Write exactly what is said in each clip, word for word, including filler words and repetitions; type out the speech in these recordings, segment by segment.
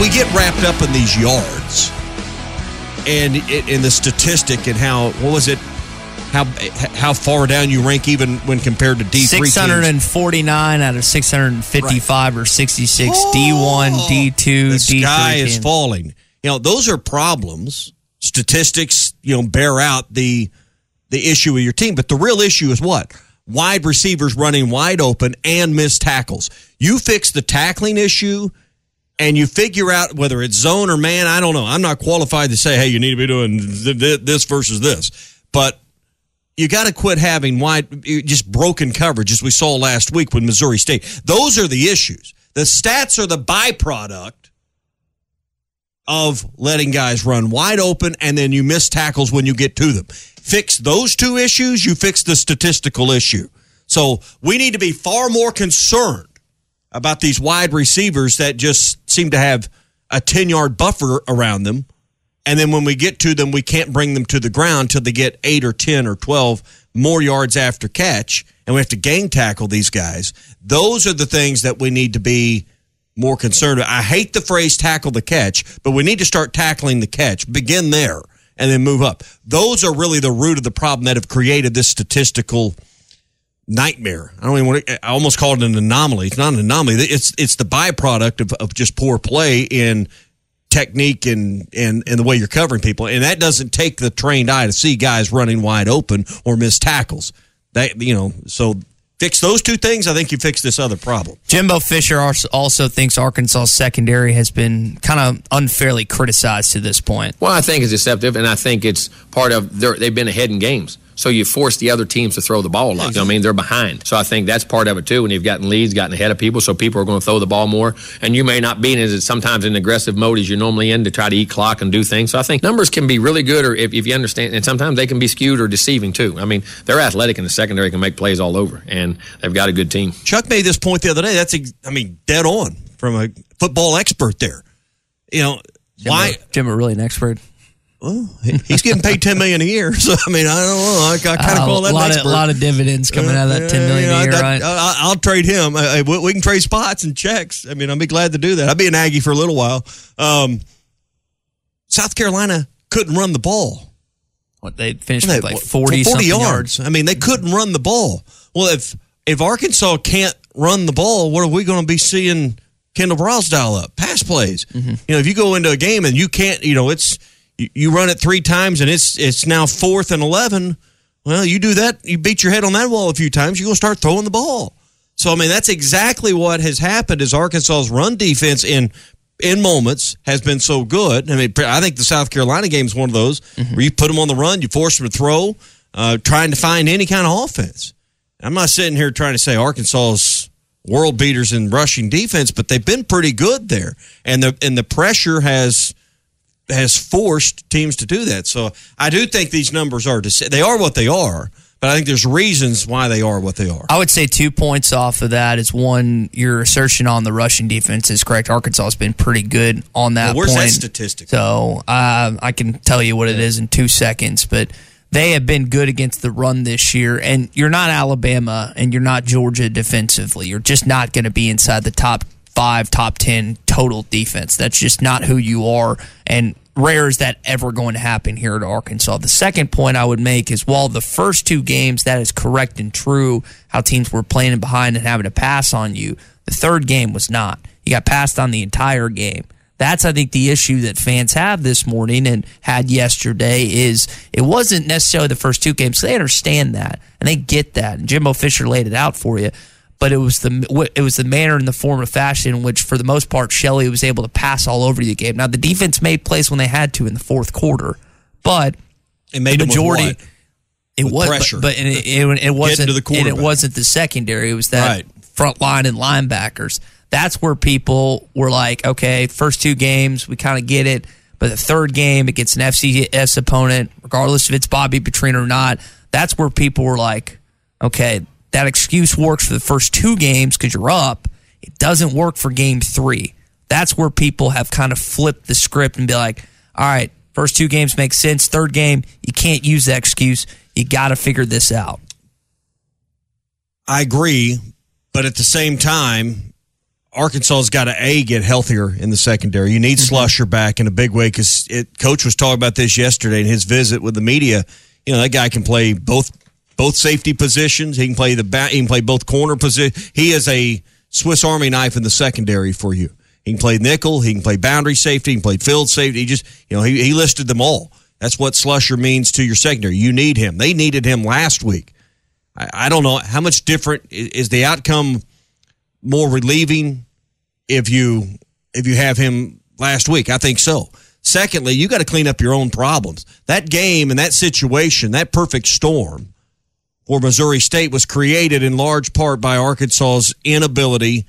We get wrapped up in these yards and in the statistic and how, what was it, how how far down you rank even when compared to D three six forty-nine teams. Out of six fifty-five, right. Or sixty-six. Oh, D one, D two, the D three. The sky is teams. Falling. You know, those are problems. Statistics, you know, bear out the the issue of your team. But the real issue is what? Wide receivers running wide open and missed tackles. You fix the tackling issue, and you figure out whether it's zone or man, I don't know. I'm not qualified to say, hey, you need to be doing th- th- this versus this. But you got to quit having wide, just broken coverage, as we saw last week with Missouri State. Those are the issues. The stats are the byproduct of letting guys run wide open, and then you miss tackles when you get to them. Fix those two issues, you fix the statistical issue. So we need to be far more concerned about these wide receivers that just seem to have a ten-yard buffer around them, and then when we get to them, we can't bring them to the ground till they get eight or ten or twelve more yards after catch, and we have to gang tackle these guys. Those are the things that we need to be more concerned with. I hate the phrase tackle the catch, but we need to start tackling the catch. Begin there and then move up. Those are really the root of the problem that have created this statistical nightmare. I don't even want to, I almost called it an anomaly. It's not an anomaly. It's it's the byproduct of, of just poor play in technique and, and, and the way you're covering people. And that doesn't take the trained eye to see guys running wide open or missed tackles. That, you know, so fix those two things. I think you fix this other problem. Jimbo Fisher also thinks Arkansas secondary has been kind of unfairly criticized to this point. Well, I think it's deceptive, and I think it's part of their, they've been ahead in games. So you force the other teams to throw the ball a lot. I mean, they're behind. So I think that's part of it, too, when you've gotten leads, gotten ahead of people, so people are going to throw the ball more. And you may not be in as sometimes in aggressive mode as you're normally in to try to eat clock and do things. So I think numbers can be really good, or if, if you understand, and sometimes they can be skewed or deceiving, too. I mean, they're athletic, and the secondary can make plays all over, and they've got a good team. Chuck made this point the other day. That's, I mean, dead on from a football expert there. You know, Jim why? Jim, are really an expert? Well, he's getting paid ten million dollars a year, so I mean, I don't know. I, I kind of uh, call that a lot, of, a lot of dividends coming out of that ten million dollars uh, yeah, a year, I, right? I, I'll trade him. I, I, we can trade spots and checks. I mean, I'd be glad to do that. I'd be an Aggie for a little while. Um, South Carolina couldn't run the ball. What they finished well, they, with like forty, forty yards. yards. I mean, they couldn't run the ball. Well, if if Arkansas can't run the ball, what are we going to be seeing? Kendall Brawls dial up pass plays. Mm-hmm. You know, if you go into a game and you can't, you know, it's. You run it three times, and it's it's now fourth and eleven. Well, you do that, you beat your head on that wall a few times, you're going to start throwing the ball. So, I mean, that's exactly what has happened is Arkansas's run defense in in moments has been so good. I mean, I think the South Carolina game is one of those mm-hmm. where you put them on the run, you force them to throw, uh, trying to find any kind of offense. I'm not sitting here trying to say Arkansas's world beaters in rushing defense, but they've been pretty good there. And the and the pressure has has forced teams to do that. So I do think these numbers are – they are what they are, but I think there's reasons why they are what they are. I would say two points off of that is, one, your assertion on the rushing defense is correct. Arkansas has been pretty good on that well, where's point. Where's that statistic? So uh, I can tell you what it is in two seconds, but – they have been good against the run this year, and you're not Alabama and you're not Georgia defensively. You're just not going to be inside the top five, top ten total defense. That's just not who you are, and rare is that ever going to happen here at Arkansas. The second point I would make is, while the first two games, that is correct and true, how teams were playing behind and having to pass on you, the third game was not. You got passed on the entire game. That's, I think, the issue that fans have this morning and had yesterday is it wasn't necessarily the first two games. They understand that, and they get that. And Jimbo Fisher laid it out for you. But it was the it was the manner and the form of fashion in which, for the most part, Shelley was able to pass all over the game. Now, the defense made plays when they had to in the fourth quarter, but it made the majority – it was pressure. But, but and it, it, it wasn't the and it wasn't the secondary. It was that right. front line and linebackers. That's where people were like, okay, first two games, we kind of get it. But the third game, it gets an F C S opponent, regardless if it's Bobby Petrino or not. That's where people were like, okay, that excuse works for the first two games because you're up. It doesn't work for game three. That's where people have kind of flipped the script and be like, all right, first two games make sense. Third game, you can't use that excuse. You got to figure this out. I agree, but at the same time, Arkansas's got to, A, get healthier in the secondary. You need mm-hmm. Slusher back in a big way, because Coach was talking about this yesterday in his visit with the media. You know, that guy can play both both safety positions. He can play the back. He can play both corner positions. He is a Swiss Army knife in the secondary for you. He can play nickel. He can play boundary safety. He can play field safety. He just, you know, he, he listed them all. That's what Slusher means to your secondary. You need him. They needed him last week. I, I don't know how much different is the outcome. More relieving if you if you have him last week. I think so. Secondly, you got to clean up your own problems. That game and that situation, that perfect storm for Missouri State, was created in large part by Arkansas's inability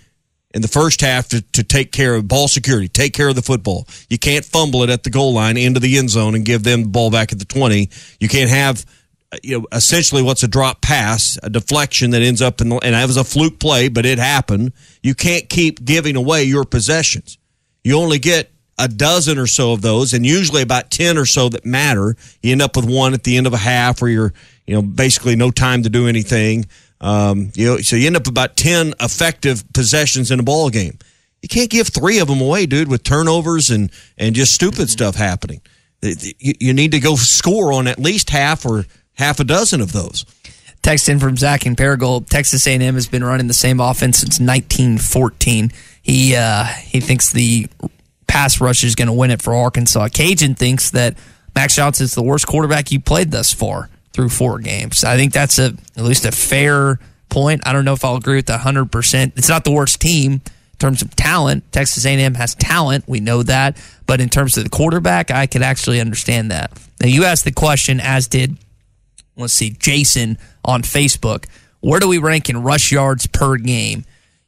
in the first half to, to take care of ball security, take care of the football. You can't fumble it at the goal line into the end zone and give them the ball back at the twenty. You can't have, you know, essentially what's a drop pass, a deflection that ends up in the, and that was a fluke play, but it happened. You can't keep giving away your possessions. You only get a dozen or so of those, and usually about ten or so that matter. You end up with one at the end of a half where you're, you know, basically no time to do anything. Um, you know, so you end up with about ten effective possessions in a ball game. You can't give three of them away, dude, with turnovers and, and just stupid mm-hmm. stuff happening. You, you need to go score on at least half or half a dozen of those. Text in from Zach and Paragold. Texas A and M has been running the same offense since nineteen fourteen. He uh, he thinks the pass rush is going to win it for Arkansas. Cajun thinks that Max Johnson is the worst quarterback you played thus far through four games. I think that's a at least a fair point. I don't know if I'll agree with that one hundred percent. It's not the worst team in terms of talent. Texas A and M has talent. We know that. But in terms of the quarterback, I could actually understand that. Now, you asked the question, as did Let's see, Jason on Facebook. Where do we rank in rush yards per game?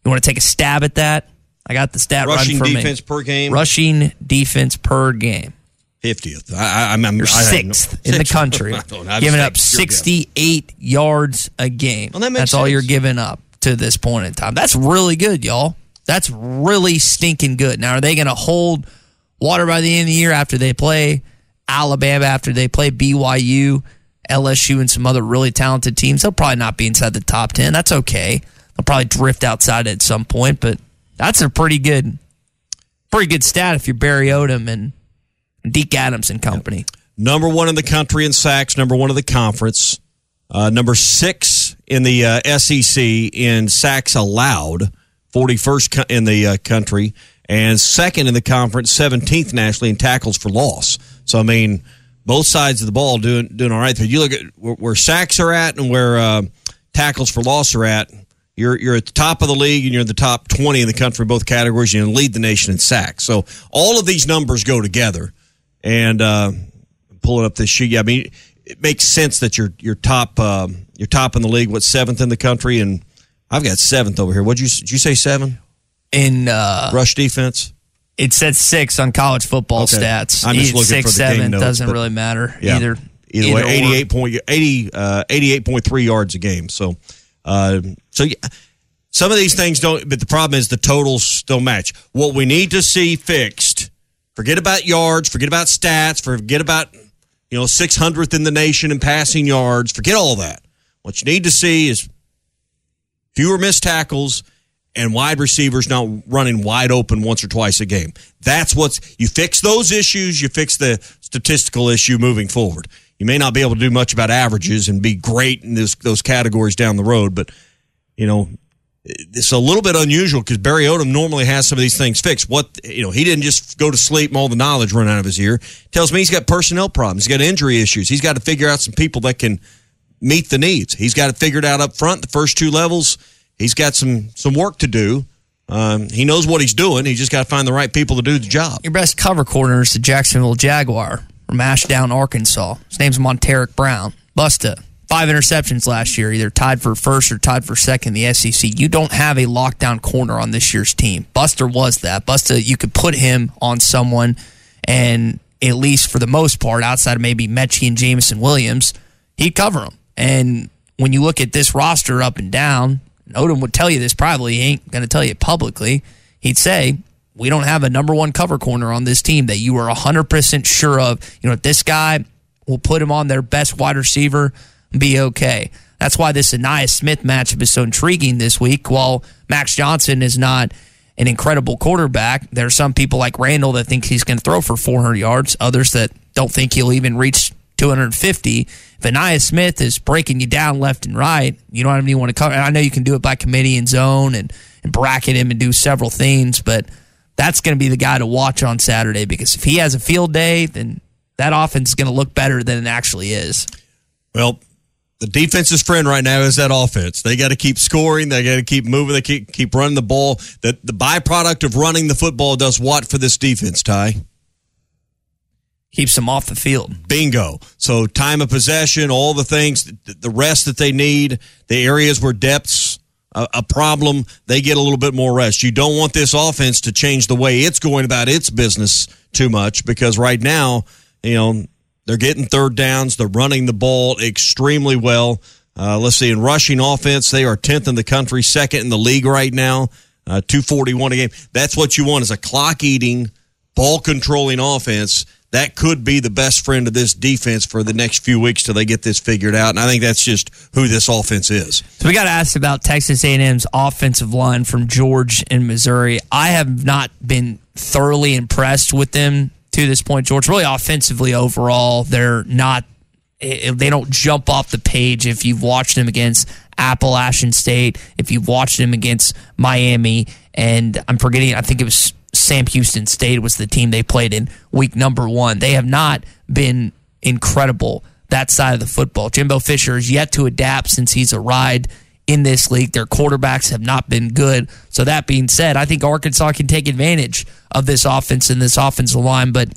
You want to take a stab at that? I got the stat rushing right for me. Rushing defense per game? Rushing defense per game. fiftieth. I, I'm, I'm, You're sixth I no, in the country. Giving up sixty-eight yards a game. Well, that That's sense. all you're giving up to this point in time. That's really good, y'all. That's really stinking good. Now, are they going to hold water by the end of the year after they play Alabama, after they play B Y U? L S U and some other really talented teams? They'll probably not be inside the top ten. That's okay. They'll probably drift outside at some point, but that's a pretty good pretty good stat if you're Barry Odom and Deke Adams and company. Number one in the country in sacks, number one in the conference, uh, number six in the uh, S E C in sacks allowed, forty-first in the uh, country, and second in the conference, seventeenth nationally in tackles for loss. So, I mean, both sides of the ball doing doing all right. But you look at where, where sacks are at and where uh, tackles for loss are at, you're you're at the top of the league, and you're in the top twenty in the country in both categories. You lead the nation in sacks. So all of these numbers go together. And uh, pulling up this sheet, I mean, it makes sense that you're you're top um, you're top in the league. What's seventh in the country, and I've got seventh over here. What'd you, did you say seven? In uh, rush defense? It said six on college football okay. stats. I'm just looking six, for the seven, game notes, doesn't really matter yeah. either. Either, either way, eighty-eight point, eighty, uh, eighty-eight point three yards a game. So, uh, so yeah, some of these things don't, but the problem is the totals don't match. What we need to see fixed, forget about yards, forget about stats, forget about, you know, six hundredth in the nation in passing yards, forget all that. What you need to see is fewer missed tackles and wide receivers not running wide open once or twice a game. That's what's, you fix those issues, you fix the statistical issue moving forward. You may not be able to do much about averages and be great in this, those categories down the road, but, you know, it's a little bit unusual because Barry Odom normally has some of these things fixed. What, you know, he didn't just go to sleep and all the knowledge run out of his ear. Tells me he's got personnel problems. He's got injury issues. He's got to figure out some people that can meet the needs. He's got it figured out up front, the first two levels. He's got some, some work to do. Um, he knows what he's doing. He's just got to find the right people to do the job. Your best cover corner is the Jacksonville Jaguar. Mashed down Arkansas. His name's Monteric Brown. Busta. Five interceptions last year, either tied for first or tied for second in the S E C. You don't have a lockdown corner on this year's team. Buster was that. Busta, you could put him on someone, and at least for the most part, outside of maybe Mechie and Jameson Williams, he'd cover him. And when you look at this roster up and down, Odom would tell you this probably. He ain't going to tell you publicly. He'd say, we don't have a number one cover corner on this team that you are one hundred percent sure of. You know, this guy will put him on their best wide receiver and be okay. That's why this Ainias Smith matchup is so intriguing this week. While Max Johnson is not an incredible quarterback, there are some people like Randall that think he's going to throw for four hundred yards, others that don't think he'll even reach two hundred fifty. If Ainias Smith is breaking you down left and right, you don't have anyone to cover. I know you can do it by committee and zone and, and bracket him and do several things, but that's going to be the guy to watch on Saturday because if he has a field day, then that offense is going to look better than it actually is. Well, the defense's friend right now is that offense. They got to keep scoring. They got to keep moving. They keep, keep running the ball. The, the byproduct of running the football does what for this defense, Ty? Keeps them off the field. Bingo. So time of possession, all the things, the rest that they need, the areas where depth's a problem, they get a little bit more rest. You don't want this offense to change the way it's going about its business too much because right now, you know, they're getting third downs. They're running the ball extremely well. Uh, let's see, in rushing offense, they are tenth in the country, second in the league right now, uh, two forty-one a game. That's what you want is a clock-eating, ball-controlling offense. That could be the best friend of this defense for the next few weeks till they get this figured out, and I think that's just who this offense is. So we got asked about Texas A and M's offensive line from George in Missouri. I have not been thoroughly impressed with them to this point, George. Really offensively overall, they're not – they don't jump off the page if you've watched them against Appalachian State, if you've watched them against Miami, and I'm forgetting – I think it was – Sam Houston State was the team they played in week number one. They have not been incredible, that side of the football. Jimbo Fisher is yet to adapt since he's arrived in this league. Their quarterbacks have not been good. So that being said, I think Arkansas can take advantage of this offense and this offensive line, but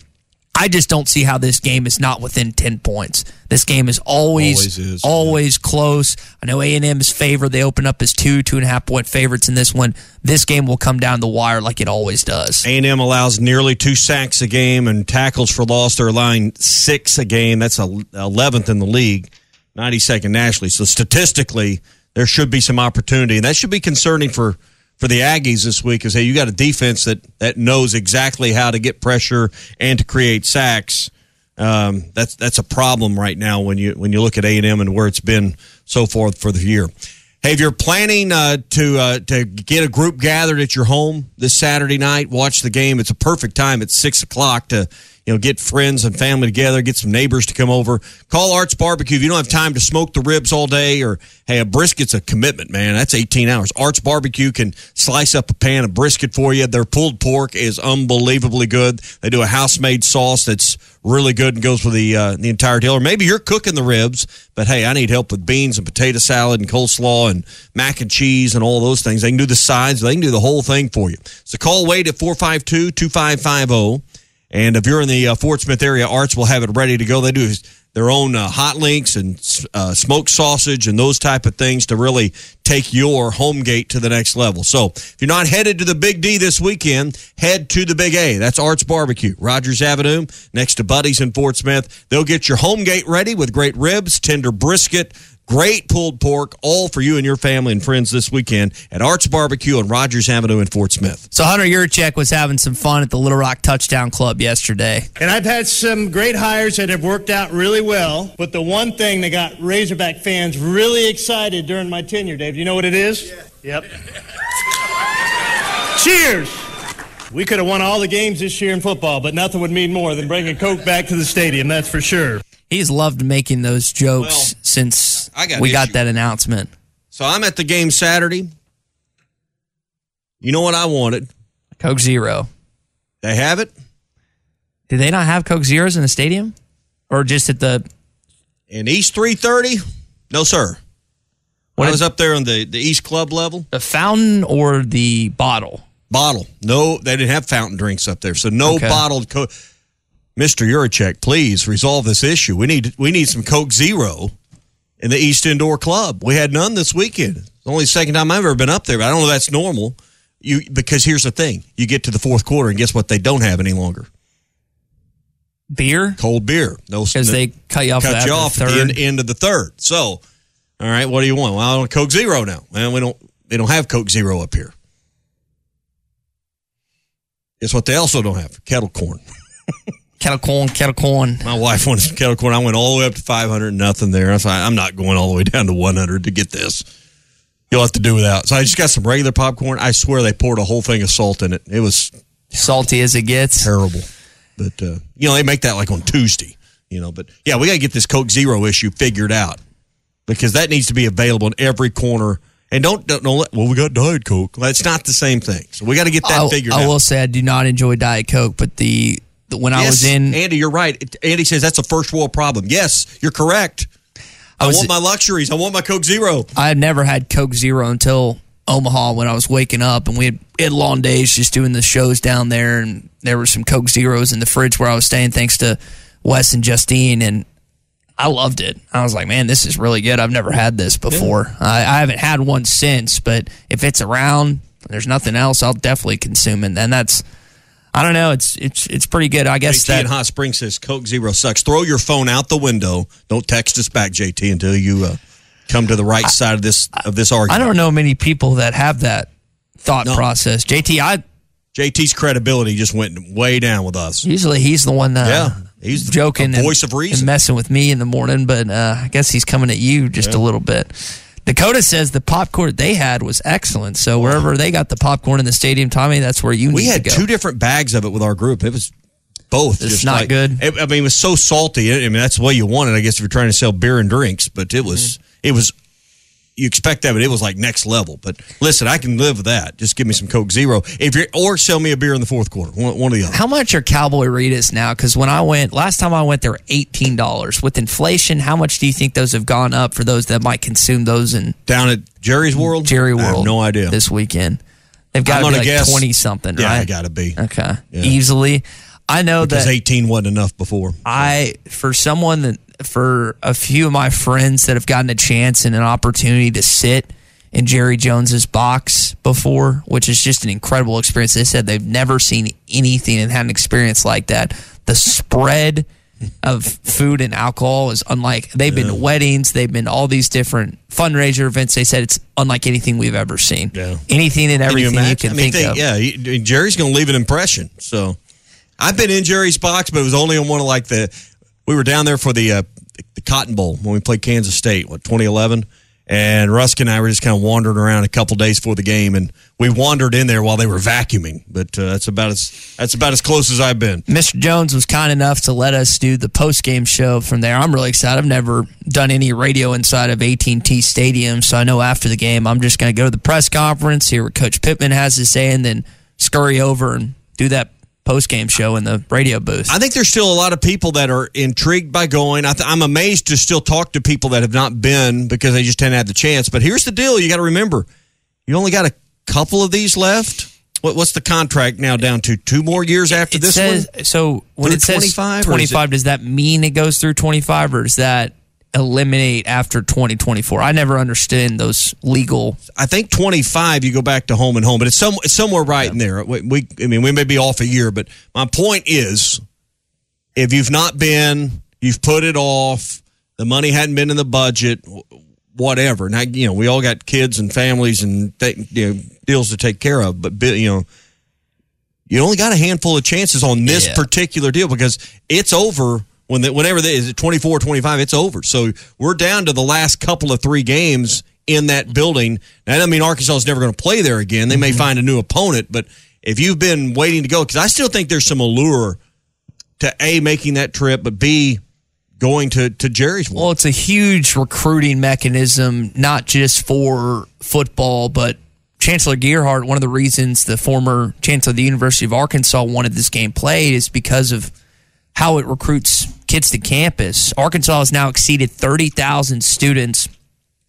I just don't see how this game is not within ten points. This game is always, always, is, always yeah. close. I know A and M is favored. They open up as two, two-and-a-half-point favorites in this one. This game will come down the wire like it always does. A and M allows nearly two sacks a game and tackles for loss. They're allowing six a game. That's eleventh in the league, ninety-second nationally. So statistically, there should be some opportunity. And that should be concerning for for the Aggies this week is, hey, you got a defense that, that knows exactly how to get pressure and to create sacks. Um, that's that's a problem right now when you when you look at A and M and where it's been so far for the year. Hey, if you're planning uh, to uh, to get a group gathered at your home this Saturday night, watch the game. It's a perfect time at six o'clock to you know get friends and family together, get some neighbors to come over. Call Arts Barbecue. If you don't have time to smoke the ribs all day or, hey, a brisket's a commitment, man. That's eighteen hours. Arts Barbecue can slice up a pan of brisket for you. Their pulled pork is unbelievably good. They do a house-made sauce that's really good and goes with the uh, the entire deal. Or maybe you're cooking the ribs, but hey, I need help with beans and potato salad and coleslaw and mac and cheese and all those things. They can do the sides. They can do the whole thing for you. So call Wade at four five two, two five five zero. And if you're in the uh, Fort Smith area, Arts will have it ready to go. They do their own uh, hot links and uh, smoked sausage and those type of things to really take your home gate to the next level. So if you're not headed to the Big D this weekend, head to the Big A. That's Arts Barbecue, Rogers Avenue, next to Buddy's in Fort Smith. They'll get your home gate ready with great ribs, tender brisket, great pulled pork, all for you and your family and friends this weekend at Arts Barbecue on Rogers Avenue in Fort Smith. So Hunter Yurchek was having some fun at the Little Rock Touchdown Club yesterday. And I've had some great hires that have worked out really well, but the one thing that got Razorback fans really excited during my tenure, Dave, do you know what it is? Yeah. Yep. Cheers! We could have won all the games this year in football, but nothing would mean more than bringing Coke back to the stadium, that's for sure. He's loved making those jokes well, since got we got issue. that announcement. So I'm at the game Saturday. You know what I wanted? Coke Zero. They have it? Do they not have Coke Zeros in the stadium? Or just at the... In East three thirty? No, sir. When I was up there on the, the East Club level. The fountain or the bottle? Bottle. No, they didn't have fountain drinks up there, so no okay. bottled Coke... Mister Yurchek, please resolve this issue. We need we need some Coke Zero in the East Indoor Club. We had none this weekend. It's the only second time I've ever been up there, but I don't know if that's normal. You because here's the thing. You get to the fourth quarter, and guess what they don't have any longer? Beer? Cold beer. No, because they cut you off, cut you off at the end, end of the third. So, all right, what do you want? Well, I want Coke Zero now. Well, we don't, they don't have Coke Zero up here. Guess what they also don't have? Kettle corn. Kettle corn, kettle corn. My wife wanted some kettle corn. I went all the way up to five hundred, nothing there. I was like, I'm not going all the way down to one hundred to get this. You'll have to do without. So I just got some regular popcorn. I swear they poured a whole thing of salt in it. It was salty as it gets. Terrible. But, uh, you know, they make that like on Tuesday, you know. But, yeah, we got to get this Coke Zero issue figured out because that needs to be available in every corner. And don't, don't, don't let, well, we got Diet Coke. That's not the same thing. So we got to get that I, figured I out. I will say I do not enjoy Diet Coke, but the... When yes, I was in... Andy, you're right. Andy says that's a first world problem. Yes, you're correct. I, I was, want my luxuries. I want my Coke Zero. I had never had Coke Zero until Omaha when I was waking up, and we had, we had long days just doing the shows down there, and there were some Coke Zeros in the fridge where I was staying thanks to Wes and Justine, and I loved it. I was like, man, this is really good. I've never had this before. Yeah. I, I haven't had one since, but if it's around and there's nothing else, I'll definitely consume it, and that's... I don't know. It's it's it's pretty good. I guess J T that. J T in Hot Springs says Coke Zero sucks. Throw your phone out the window. Don't text us back, J T, until you uh, come to the right I, side of this of this argument. I don't know many people that have that thought no. process. J T, I J T's credibility just went way down with us. Usually, he's the one that yeah, he's the, joking, the voice and, of reason, and messing with me in the morning. But uh, I guess he's coming at you just yeah. a little bit. Dakota says the popcorn they had was excellent. So wherever they got the popcorn in the stadium, Tommy, that's where you we need to go. We had two different bags of it with our group. It was both. It's just not like, good. It, I mean, it was so salty. I mean, that's the way you want it, I guess, if you're trying to sell beer and drinks. But it was, mm-hmm. it was, you expect that, but it was like next level. But listen, I can live with that. Just give me some Coke Zero. If you're, or sell me a beer in the fourth quarter. One, one or the other. How much are Cowboy Ritas now? Because when I went, last time I went, they were eighteen dollars. With inflation, how much do you think those have gone up for those that might consume those in... Down at Jerry's World? Jerry World. I have no idea. This weekend. They've got to be like twenty-something, yeah, right? Yeah, got to be. Okay. Yeah. Easily. I know because that... Because eighteen wasn't enough before. I, for someone that... for a few of my friends that have gotten a chance and an opportunity to sit in Jerry Jones's box before, which is just an incredible experience. They said they've never seen anything and had an experience like that. The spread of food and alcohol is unlike, they've been yeah. to weddings, they've been to all these different fundraiser events. They said it's unlike anything we've ever seen. Yeah. Anything and everything can you, you can I mean, think, think of. Yeah, you, Jerry's going to leave an impression. So I've been in Jerry's box, but it was only on one of like the, we were down there for the uh, the Cotton Bowl when we played Kansas State, what, twenty eleven? And Ruskin and I were just kind of wandering around a couple days before the game, and we wandered in there while they were vacuuming. But uh, that's about as that's about as close as I've been. Mister Jones was kind enough to let us do the post-game show from there. I'm really excited. I've never done any radio inside of A T and T Stadium, so I know after the game I'm just going to go to the press conference, hear what Coach Pittman has to say, and then scurry over and do that post-game show in the radio booth. I think there's still a lot of people that are intrigued by going. I th- I'm amazed to still talk to people that have not been because they just didn't have the chance. But here's the deal. You got to remember, you only got a couple of these left. what, what's the contract now down to? Two more years after it this says, one? So when it says twenty-five, twenty-five, does that mean it goes through twenty-five, or does that eliminate after twenty twenty-four? I never understand those legal. I think twenty-five, you go back to home and home, but it's, some, it's somewhere right yeah. in there. We, we, I mean, we may be off a year, but my point is, if you've not been, you've put it off, the money hadn't been in the budget, whatever. Now, you know, we all got kids and families and th- you know, deals to take care of, but, you know, you only got a handful of chances on this yeah. particular deal, because it's over when the, whenever that is, twenty-four, twenty-five, it's over. So we're down to the last couple of three games in that building. Now, that doesn't mean Arkansas is never going to play there again. They mm-hmm. may find a new opponent, but if you've been waiting to go, because I still think there's some allure to A, making that trip, but B, going to, to Jerry's one. Well, it's a huge recruiting mechanism, not just for football, but Chancellor Gearhart, one of the reasons the former chancellor of the University of Arkansas wanted this game played is because of how it recruits kids to campus. Arkansas has now exceeded thirty thousand students.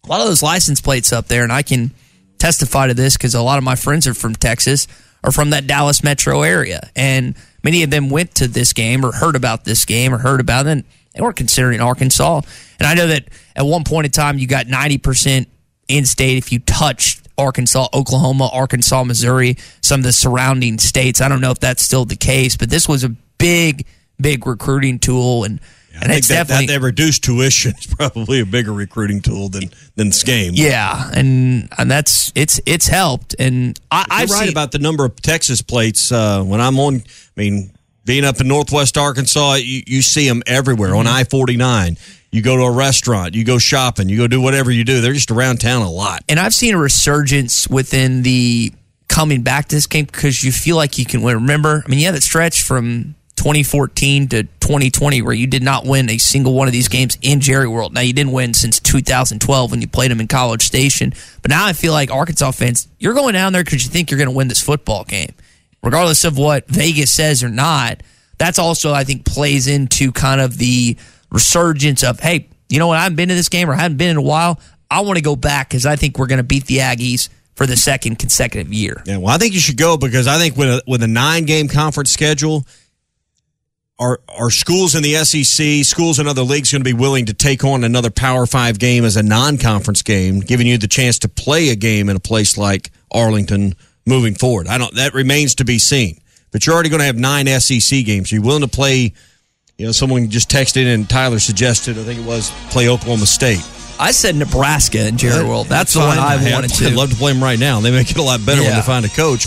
A lot of those license plates up there, and I can testify to this because a lot of my friends are from Texas, are from that Dallas metro area. And many of them went to this game or heard about this game or heard about it, and they weren't considering Arkansas. And I know that at one point in time, you got ninety percent in-state if you touched Arkansas, Oklahoma, Arkansas, Missouri, some of the surrounding states. I don't know if that's still the case, but this was a big, big recruiting tool. And, yeah, and I think it's that, definitely, that, that reduced tuition is probably a bigger recruiting tool than, than Skame. Yeah, and and that's it's it's helped. And I, I've right seen, about the number of Texas plates. Uh, when I'm on, I mean, being up in northwest Arkansas, you, you see them everywhere. Mm-hmm. On I forty-nine. You go to a restaurant, you go shopping, you go do whatever you do. They're just around town a lot. And I've seen a resurgence within the coming back to this game because you feel like you can win. Remember, I mean, you had that stretch from twenty fourteen to twenty twenty where you did not win a single one of these games in Jerry World. Now, you didn't win since two thousand twelve when you played them in College Station. But now I feel like Arkansas fans, you're going down there because you think you're going to win this football game. Regardless of what Vegas says or not, that's also, I think, plays into kind of the resurgence of, hey, you know what, I haven't been to this game or I haven't been in a while. I want to go back because I think we're going to beat the Aggies for the second consecutive year. Yeah, well, I think you should go because I think with a, with a nine-game conference schedule, are, are schools in the S E C, schools in other leagues going to be willing to take on another Power Five game as a non-conference game, giving you the chance to play a game in a place like Arlington moving forward? I don't. That remains to be seen. But you're already going to have nine S E C games. Are you willing to play? You know, someone just texted in and Tyler suggested, I think it was, play Oklahoma State. I said Nebraska in Jerry World. That's, That's the one I have wanted to. I'd love to play them right now. They make it a lot better yeah. when they find a coach.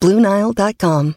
Blue Nile dot com.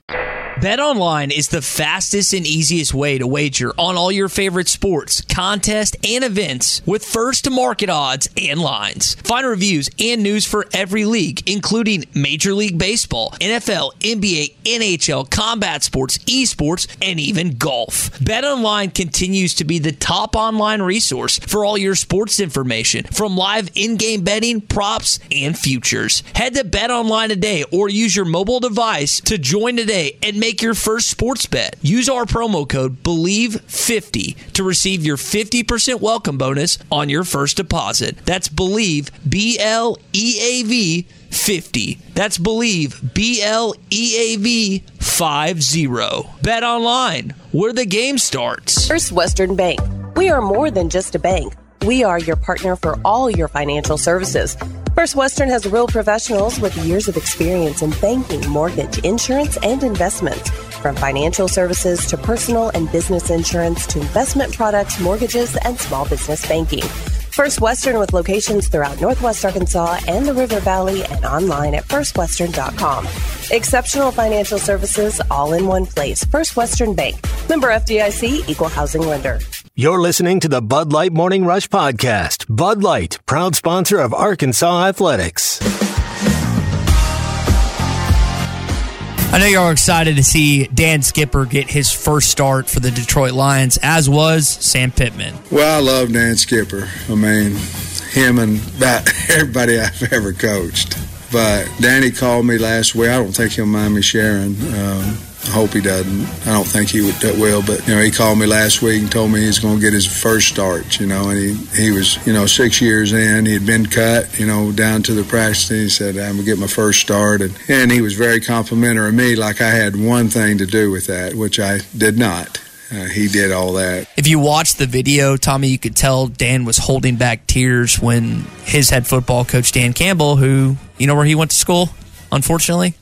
BetOnline is the fastest and easiest way to wager on all your favorite sports, contests, and events with first-to-market odds and lines. Find reviews and news for every league, including Major League Baseball, N F L, N B A, N H L, combat sports, esports, and even golf. BetOnline continues to be the top online resource for all your sports information, from live in-game betting, props, and futures. Head to BetOnline today or use your mobile device to join today and make your first sports bet. Use our promo code believe fifty to receive your fifty percent welcome bonus on your first deposit. That's Believe, B L E A V, fifty. That's Believe, B L E A V, five zero. Bet online, where the game starts. First Western Bank. We are more than just a bank. We are your partner for all your financial services. First Western has real professionals with years of experience in banking, mortgage, insurance, and investments. From financial services to personal and business insurance to investment products, mortgages, and small business banking. First Western with locations throughout Northwest Arkansas and the River Valley and online at first western dot com. Exceptional financial services all in one place. First Western Bank. Member F D I C, Equal Housing Lender. You're listening to the Bud Light Morning Rush Podcast. Bud Light, proud sponsor of Arkansas Athletics. I know y'all are excited to see Dan Skipper get his first start for the Detroit Lions, as was Sam Pittman. Well, I love Dan Skipper. I mean, him and about everybody I've ever coached. But Danny called me last week. I don't think he'll mind me sharing. Um, I hope he doesn't. I don't think he would, that will. But, you know, he called me last week and told me he's going to get his first start, you know. And he, he was, you know, six years in. He had been cut, you know, down to the practice. And he said, I'm going to get my first start. And, and he was very complimentary of me, like I had one thing to do with that, which I did not. Uh, he did all that. If you watched the video, Tommy, you could tell Dan was holding back tears when his head football coach, Dan Campbell, who, you know where he went to school, unfortunately?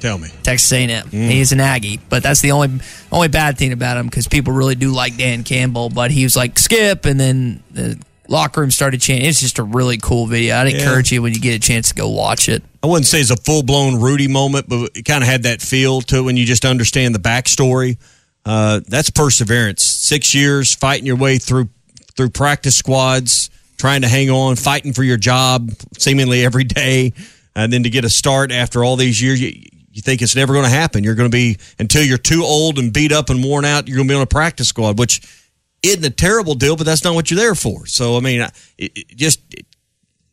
Tell me. Texas A and M. Mm. He's an Aggie, but that's the only only bad thing about him, because people really do like Dan Campbell, but he was like, Skip, and then the locker room started chanting. It's just a really cool video. I'd yeah. encourage you when you get a chance to go watch it. I wouldn't say it's a full-blown Rudy moment, but it kind of had that feel to it when you just understand the backstory. Uh, that's perseverance. Six years fighting your way through through practice squads, trying to hang on, fighting for your job seemingly every day, and then to get a start after all these years, you, you think it's never going to happen. You're going to be, until you're too old and beat up and worn out, you're going to be on a practice squad, which isn't a terrible deal, but that's not what you're there for. So, I mean, it, it just it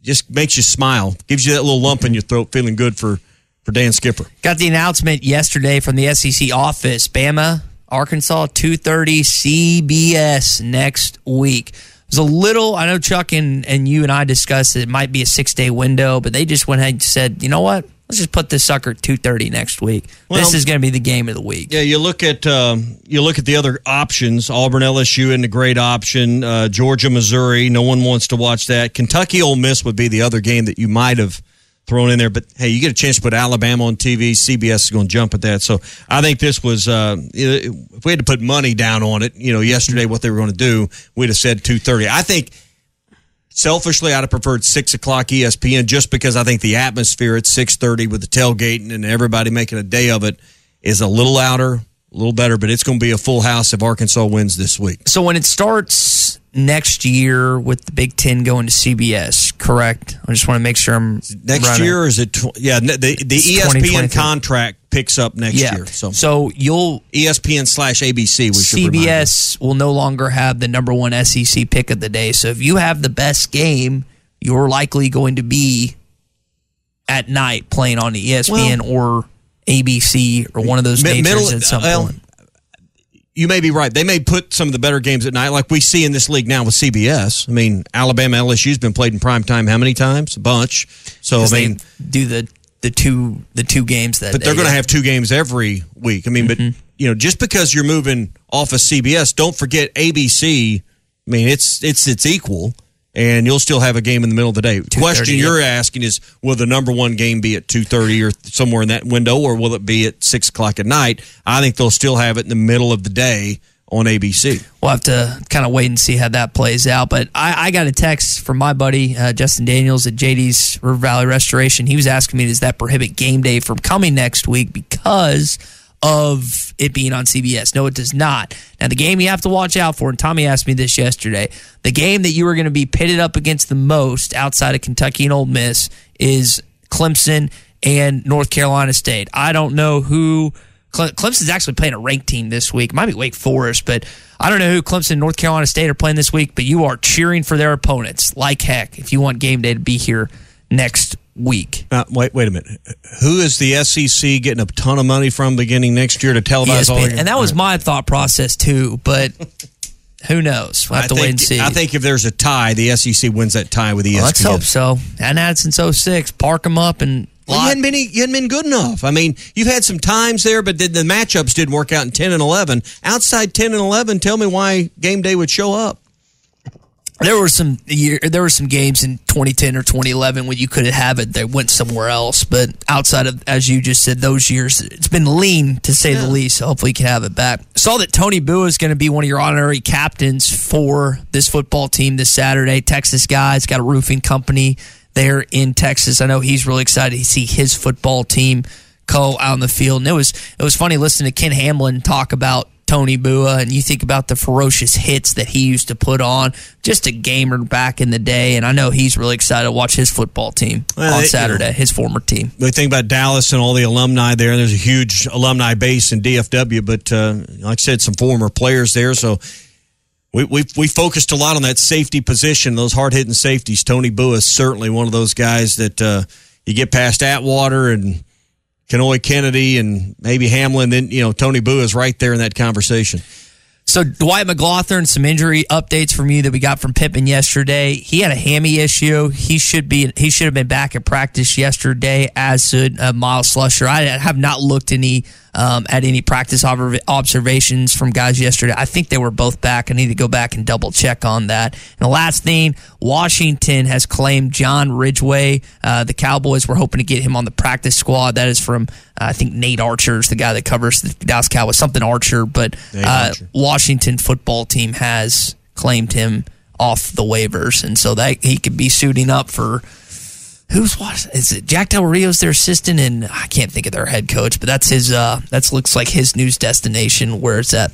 just makes you smile, gives you that little lump in your throat, feeling good for, for Dan Skipper. Got the announcement yesterday from the S E C office. Bama, Arkansas, two thirty C B S next week. It was a little, I know Chuck and, and you and I discussed it, it might be a six-day window, but they just went ahead and said, you know what? Let's just put this sucker at two thirty next week. Well, this is going to be the game of the week. Yeah, you look at um, you look at the other options. Auburn, L S U in the great option. Uh, Georgia, Missouri, no one wants to watch that. Kentucky, Ole Miss would be the other game that you might have thrown in there, but hey, you get a chance to put Alabama on T V. C B S is going to jump at that. So I think this was, uh, if we had to put money down on it, you know, yesterday what they were going to do, we'd have said two thirty. I think, selfishly, I'd have preferred six o'clock E S P N, just because I think the atmosphere at six thirty with the tailgating and everybody making a day of it is a little louder, a little better, but it's going to be a full house if Arkansas wins this week. So when it starts next year with the Big Ten going to C B S, correct? I just want to make sure I'm next running. Year, or is it? Tw- yeah, the the E S P N contract picks up next yeah. year. So, so you'll E S P N slash A B C. C B S will no longer have the number one S E C pick of the day. So if you have the best game, you're likely going to be at night playing on E S P N well, or A B C or one of those mid- majors middle, at some uh, point. You may be right. They may put some of the better games at night, like we see in this league now with C B S. I mean, Alabama, L S U's been played in prime time how many times? A bunch. So I mean, they do the the two the two games that. But they're going to have two games every week. I mean, mm-hmm. but you know, just because you're moving off of C B S, don't forget A B C. I mean, it's it's it's equal, and you'll still have a game in the middle of the day. The question you're asking is, will the number one game be at two thirty or somewhere in that window, or will it be at six o'clock at night? I think they'll still have it in the middle of the day on A B C. We'll have to kind of wait and see how that plays out. But I, I got a text from my buddy, uh, Justin Daniels at J D's River Valley Restoration. He was asking me, does that prohibit game day from coming next week because of it being on C B S? No, it does not. Now, the game you have to watch out for, and Tommy asked me this yesterday, the game that you are going to be pitted up against the most outside of Kentucky and Ole Miss is Clemson and North Carolina State. I don't know who Cle- – Clemson's actually playing a ranked team this week. It might be Wake Forest, but I don't know who Clemson and North Carolina State are playing this week, but you are cheering for their opponents like heck if you want game day to be here next week. Week. Uh, wait, wait a minute. Who is the S E C getting a ton of money from beginning next year to televise E S P N, all? Your, and that was my thought process too, but who knows? We'll have I to think, wait and see. I think if there's a tie, the S E C wins that tie with E S P N. Well, let's hope so. And had it since oh six. Park them up and. Well, you hadn't been, you hadn't been good enough. I mean, you've had some times there, but the, the matchups didn't work out in ten and eleven. Outside ten and eleven, tell me why game day would show up. There were some year, there were some games in twenty ten or twenty eleven when you could have it that went somewhere else, but outside of, as you just said, those years, it's been lean to say yeah. the least. So hopefully you can have it back. Saw that Tony Bua is going to be one of your honorary captains for this football team this Saturday. Texas guy's got a roofing company there in Texas. I know he's really excited to see his football team go out on the field. And it was it was funny listening to Ken Hamlin talk about Tony Bua, and you think about the ferocious hits that he used to put on. Just a gamer back in the day, and I know he's really excited to watch his football team well, on they, Saturday, you know, his former team. We think about Dallas and all the alumni there. There's a huge alumni base in D F W, but uh, like I said, some former players there, so... We, we we focused a lot on that safety position, those hard-hitting safeties. Tony Bua is certainly one of those guys that uh, you get past Atwater and Kenoy Kennedy and maybe Hamlin. Then, you know, Tony Bua is right there in that conversation. So Dwight McLaughlin, some injury updates from you that we got from Pittman yesterday. He had a hammy issue. He should be he should have been back at practice yesterday, as should uh, Miles Slusher. I have not looked any um, at any practice ob- observations from guys yesterday. I think they were both back. I need to go back and double check on that. And the last thing, Washington has claimed John Ridgeway. Uh, the Cowboys were hoping to get him on the practice squad. That is from, uh, I think, Nate Archer's the guy that covers the Dallas Cowboys, something Archer, but uh, Archer. Washington football team has claimed him off the waivers, and so that he could be suiting up for who's what? Is it Jack Del Rio's their assistant, and I can't think of their head coach, but that's his. Uh, that looks like his news destination. Where it's at.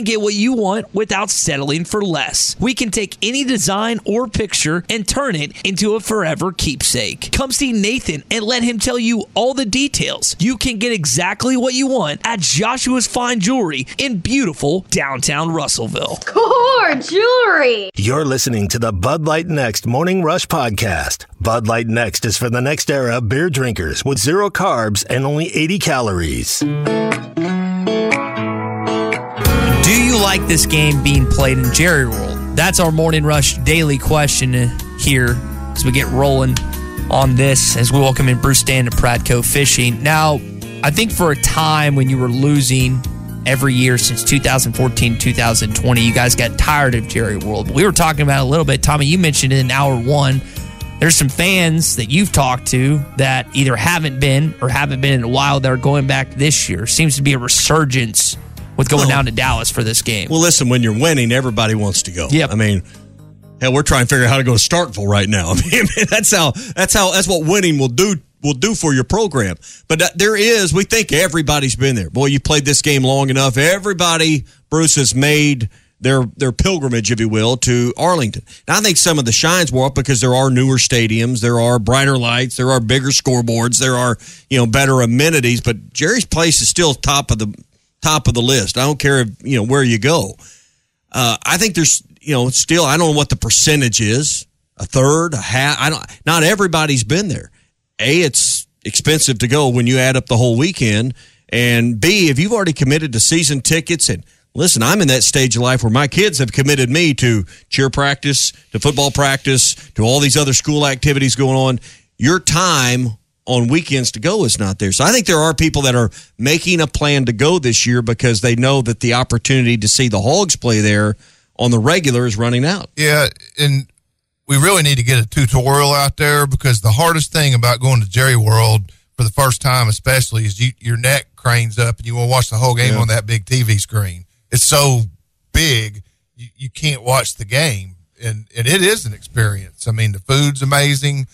get what you want without settling for less. We can take any design or picture and turn it into a forever keepsake. Come see Nathan and let him tell you all the details. You can get exactly what you want at Joshua's Fine Jewelry in beautiful downtown Russellville. Core jewelry. You're listening to the Bud Light Next Morning Rush Podcast. Bud Light Next is for the next era of beer drinkers with zero carbs and only eighty calories. Do you like this game being played in Jerry World? That's our Morning Rush daily question here as we get rolling on this as we welcome in Bruce Dan to Pratco Fishing. Now, I think for a time when you were losing every year since twenty fourteen, twenty twenty, you guys got tired of Jerry World. But we were talking about it a little bit. Tommy, you mentioned it in hour one. There's some fans that you've talked to that either haven't been or haven't been in a while that are going back this year. Seems to be a resurgence with going well, down to Dallas for this game. Well, listen, when you're winning, everybody wants to go. Yep. I mean, hell, we're trying to figure out how to go to Starkville right now. I mean, that's how that's how that's what winning will do will do for your program. But there is, we think everybody's been there. Boy, you played this game long enough. Everybody, Bruce, has made their their pilgrimage, if you will, to Arlington. Now, I think some of the shines were up because there are newer stadiums, there are brighter lights, there are bigger scoreboards, there are, you know, better amenities. But Jerry's Place is still top of the top of the list. I don't care if, you know, where you go. Uh, I think there's, you know, still, I don't know what the percentage is, a third, a half. I don't, not everybody's been there. A, it's expensive to go when you add up the whole weekend. And B, if you've already committed to season tickets, and listen, I'm in that stage of life where my kids have committed me to cheer practice, to football practice, to all these other school activities going on. Your time on weekends to go is not there. So I think there are people that are making a plan to go this year because they know that the opportunity to see the Hogs play there on the regular is running out. Yeah, and we really need to get a tutorial out there because the hardest thing about going to Jerry World for the first time especially is you, your neck cranes up and you want to watch the whole game yeah. on that big T V screen. It's so big, you, you can't watch the game. And, and it is an experience. I mean, the food's amazing.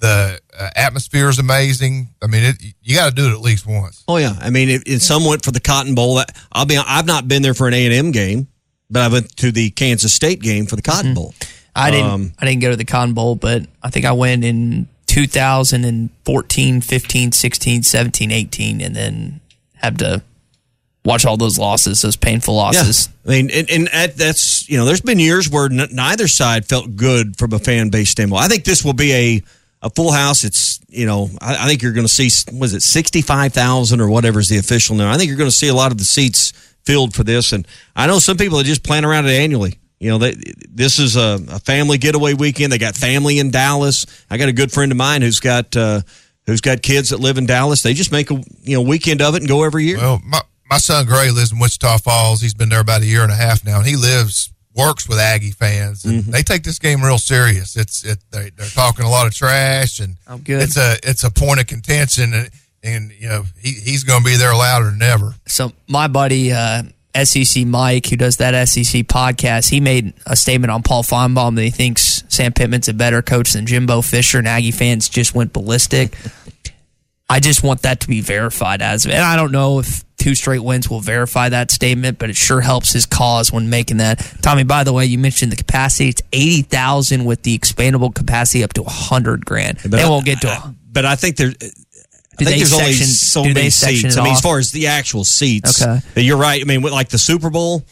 The uh, atmosphere is amazing. I mean, it, you got to do it at least once. Oh, yeah. I mean, it, it, some went for the Cotton Bowl. I'll be, I've not been there for an A and M game, but I went to the Kansas State game for the Cotton mm-hmm. Bowl. I didn't um, I didn't go to the Cotton Bowl, but I think I went in twenty fourteen, fifteen, sixteen, seventeen, eighteen, and then had to watch all those losses, those painful losses. Yeah. I mean, and, and at, that's, you know, there's been years where n- neither side felt good from a fan-based standpoint. I think this will be a... A full house, it's, you know, I, I think you're going to see, was it sixty-five thousand or whatever is the official number. I think you're going to see a lot of the seats filled for this. And I know some people that just plan around it annually. You know, they, this is a, a family getaway weekend. They got family in Dallas. I got a good friend of mine who's got uh, who's got kids that live in Dallas. They just make a, you know, weekend of it and go every year. Well, my, my son Gray lives in Wichita Falls. He's been there about a year and a half now, and he lives, works with Aggie fans. And mm-hmm. They take this game real serious. It's it, they, they're talking a lot of trash, and oh, good. it's a it's a point of contention. And, and you know, he he's going to be there louder than ever. So my buddy uh, S E C Mike, who does that S E C podcast, he made a statement on Paul Feinbaum that he thinks Sam Pittman's a better coach than Jimbo Fisher, and Aggie fans just went ballistic. I just want that to be verified as, and I don't know if two straight wins will verify that statement, but it sure helps his cause when making that. Tommy, by the way, you mentioned the capacity. It's eighty thousand with the expandable capacity up to one hundred grand. But they I, won't get to a, But I think there. I think there's section, only so many seats. I mean, as far as the actual seats, okay. You're right. I mean, with like the Super Bowl,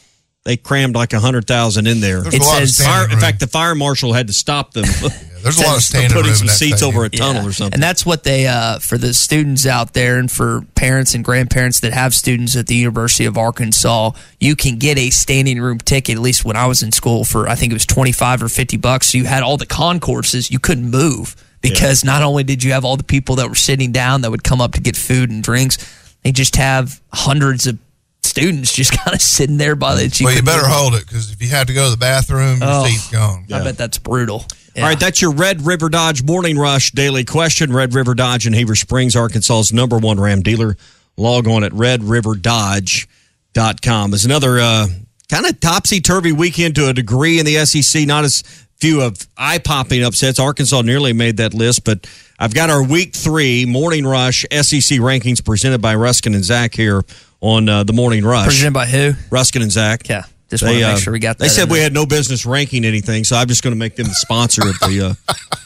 they crammed like one hundred thousand in there. It says, fire, in fact, the fire marshal had to stop them. yeah, there's a lot of standing room. Putting some seats thing. over a tunnel yeah. or something. And that's what they, uh, for the students out there and for parents and grandparents that have students at the University of Arkansas, you can get a standing room ticket, at least when I was in school, for I think it was twenty-five or fifty bucks. So you had all the concourses. You couldn't move. Because yeah. not only did you have all the people that were sitting down that would come up to get food and drinks, they just have hundreds of students just kind of sitting there by the. Well, you better move. hold it, because if you have to go to the bathroom, your oh, seat's gone. Yeah. I bet that's brutal. Yeah. All right, that's your Red River Dodge Morning Rush Daily Question. Red River Dodge in Heber Springs, Arkansas's number one Ram dealer. Log on at red river dodge dot com. It's another uh, kind of topsy-turvy weekend to a degree in the S E C, not as... few of eye-popping upsets. Arkansas nearly made that list, but I've got our Week three Morning Rush S E C rankings presented by Ruskin and Zach here on uh, the Morning Rush. Presented by who? Ruskin and Zach. Yeah, just want to make uh, sure we got that. They said we there. had no business ranking anything, so I'm just going to make them the sponsor of the uh,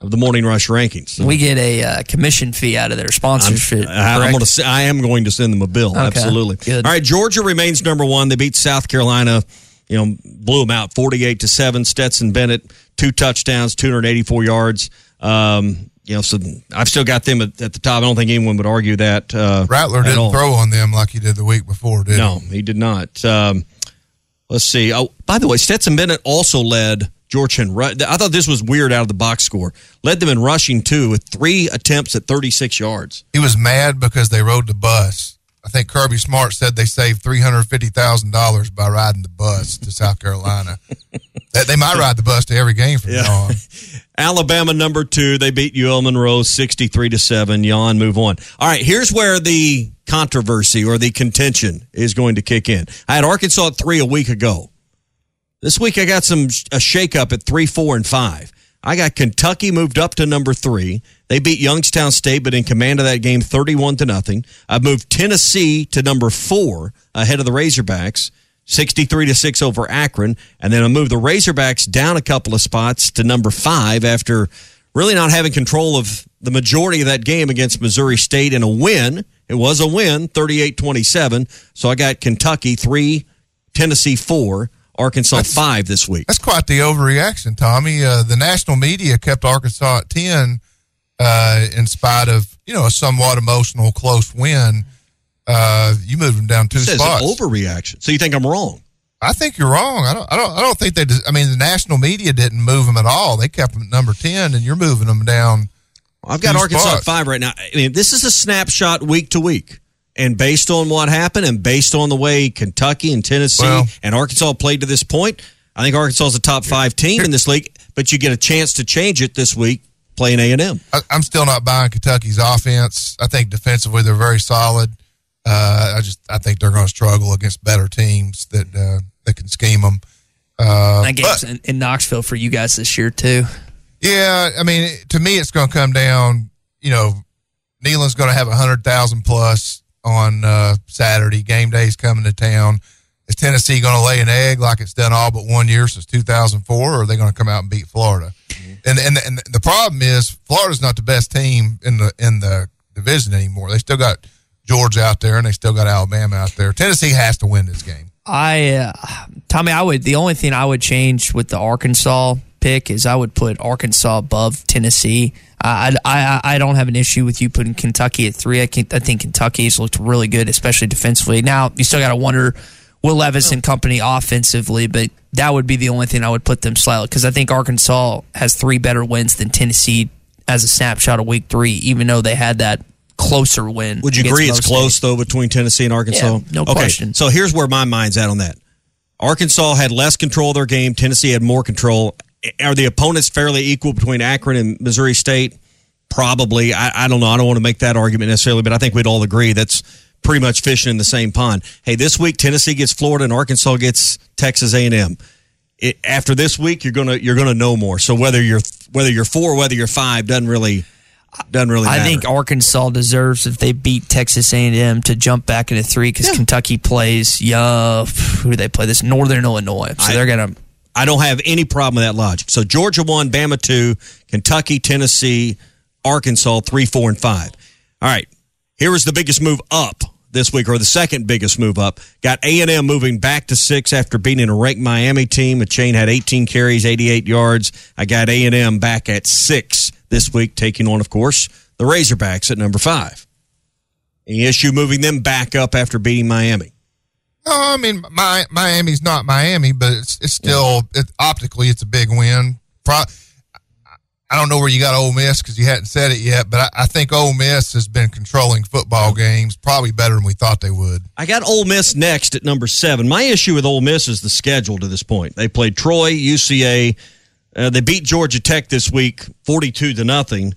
of the Morning Rush rankings. So we get a uh, commission fee out of their sponsorship. I'm, I'm gonna, I am going to send them a bill, okay. Absolutely. Good. All right, Georgia remains number one. They beat South Carolina. You know, blew them out forty-eight to seven. Stetson Bennett, two touchdowns, two hundred eighty-four yards. Um, you know, so I've still got them at, at the top. I don't think anyone would argue that. Uh, Rattler didn't all. throw on them like he did the week before, did no, he? No, he did not. Um, let's see. Oh, by the way, Stetson Bennett also led Georgia in rush. I thought this was weird out of the box score. Led them in rushing, too, with three attempts at thirty-six yards. He was mad because they rode the bus. I think Kirby Smart said they saved three hundred fifty thousand dollars by riding the bus to South Carolina. They might ride the bus to every game from yeah. now on. Alabama, number two. They beat U L Monroe sixty-three to seven. Yon, move on. All right, here's where the controversy or the contention is going to kick in. I had Arkansas at three a week ago. This week I got some a shakeup at three, four, and five. I got Kentucky moved up to number three. They beat Youngstown State, but in command of that game, thirty-one to nothing. I've moved Tennessee to number four ahead of the Razorbacks, sixty-three to six over Akron. And then I moved the Razorbacks down a couple of spots to number five after really not having control of the majority of that game against Missouri State in a win. It was a win, thirty-eight twenty-seven. So I got Kentucky three, Tennessee four. Arkansas that's, five this week. That's quite the overreaction, Tommy. Uh, the national media kept Arkansas at ten uh, in spite of, you know, a somewhat emotional close win. Uh, you moved them down two says spots. An overreaction. So you think I'm wrong? I think you're wrong. I don't. I don't. I don't think they. I mean, the national media didn't move them at all. They kept them at number ten, and you're moving them down. Well, I've got two Arkansas spots. At five right now. I mean, this is a snapshot week to week. And based on what happened and based on the way Kentucky and Tennessee well, and Arkansas played to this point, I think Arkansas is a top five team in this league, but you get a chance to change it this week playing A and M. I, I'm still not buying Kentucky's offense. I think defensively they're very solid. Uh, I just I think they're going to struggle against better teams that, uh, that can scheme them. Uh, that game's but, in, in Knoxville for you guys this year too. Yeah, I mean, to me it's going to come down, you know, Neyland's going to have one hundred thousand plus on uh, Saturday. Game day's coming to town. Is Tennessee going to lay an egg like it's done all but one year since two thousand four, or are they going to come out and beat Florida? Mm-hmm. And, and and the problem is Florida's not the best team in the in the division anymore. They still got Georgia out there, and they still got Alabama out there. Tennessee has to win this game. I uh, Tommy, I would the only thing I would change with the Arkansas pick is I would put Arkansas above Tennessee. I, I I don't have an issue with you putting Kentucky at three. I, can, I think Kentucky's looked really good, especially defensively. Now, you still got to wonder Will Levis and company offensively, but that would be the only thing I would put them slightly, because I think Arkansas has three better wins than Tennessee as a snapshot of week three, even though they had that closer win. Would you agree it's close, though, between Tennessee and Arkansas? Yeah, no okay. question. So here's where my mind's at on that. Arkansas had less control of their game. Tennessee had more control. Are the opponents fairly equal between Akron and Missouri State? Probably. I, I don't know. I don't want to make that argument necessarily, but I think we'd all agree that's pretty much fishing in the same pond. Hey, this week Tennessee gets Florida and Arkansas gets Texas A and M. It, after this week, you're gonna you're gonna know more. So whether you're whether you're four, or whether you're five, doesn't really doesn't really. Matter. I think Arkansas deserves, if they beat Texas A and M, to jump back into three because yeah. Kentucky plays. Yeah, who do they play? This Northern Illinois. So I, they're gonna. I don't have any problem with that logic. So Georgia one, Bama two, Kentucky, Tennessee, Arkansas three, four, and five. All right. Here is the biggest move up this week, or the second biggest move up. Got A and M moving back to six after beating a ranked Miami team. Achane had eighteen carries, eighty-eight yards. I got A and M back at six this week, taking on, of course, the Razorbacks at number five. A S U moving them back up after beating Miami. No, I mean, my, Miami's not Miami, but it's, it's still, yeah. it, optically, it's a big win. Pro- I don't know where you got Ole Miss because you hadn't said it yet, but I, I think Ole Miss has been controlling football games probably better than we thought they would. I got Ole Miss next at number seven. My issue with Ole Miss is the schedule to this point. They played Troy, U C A. Uh, they beat Georgia Tech this week forty-two to nothing.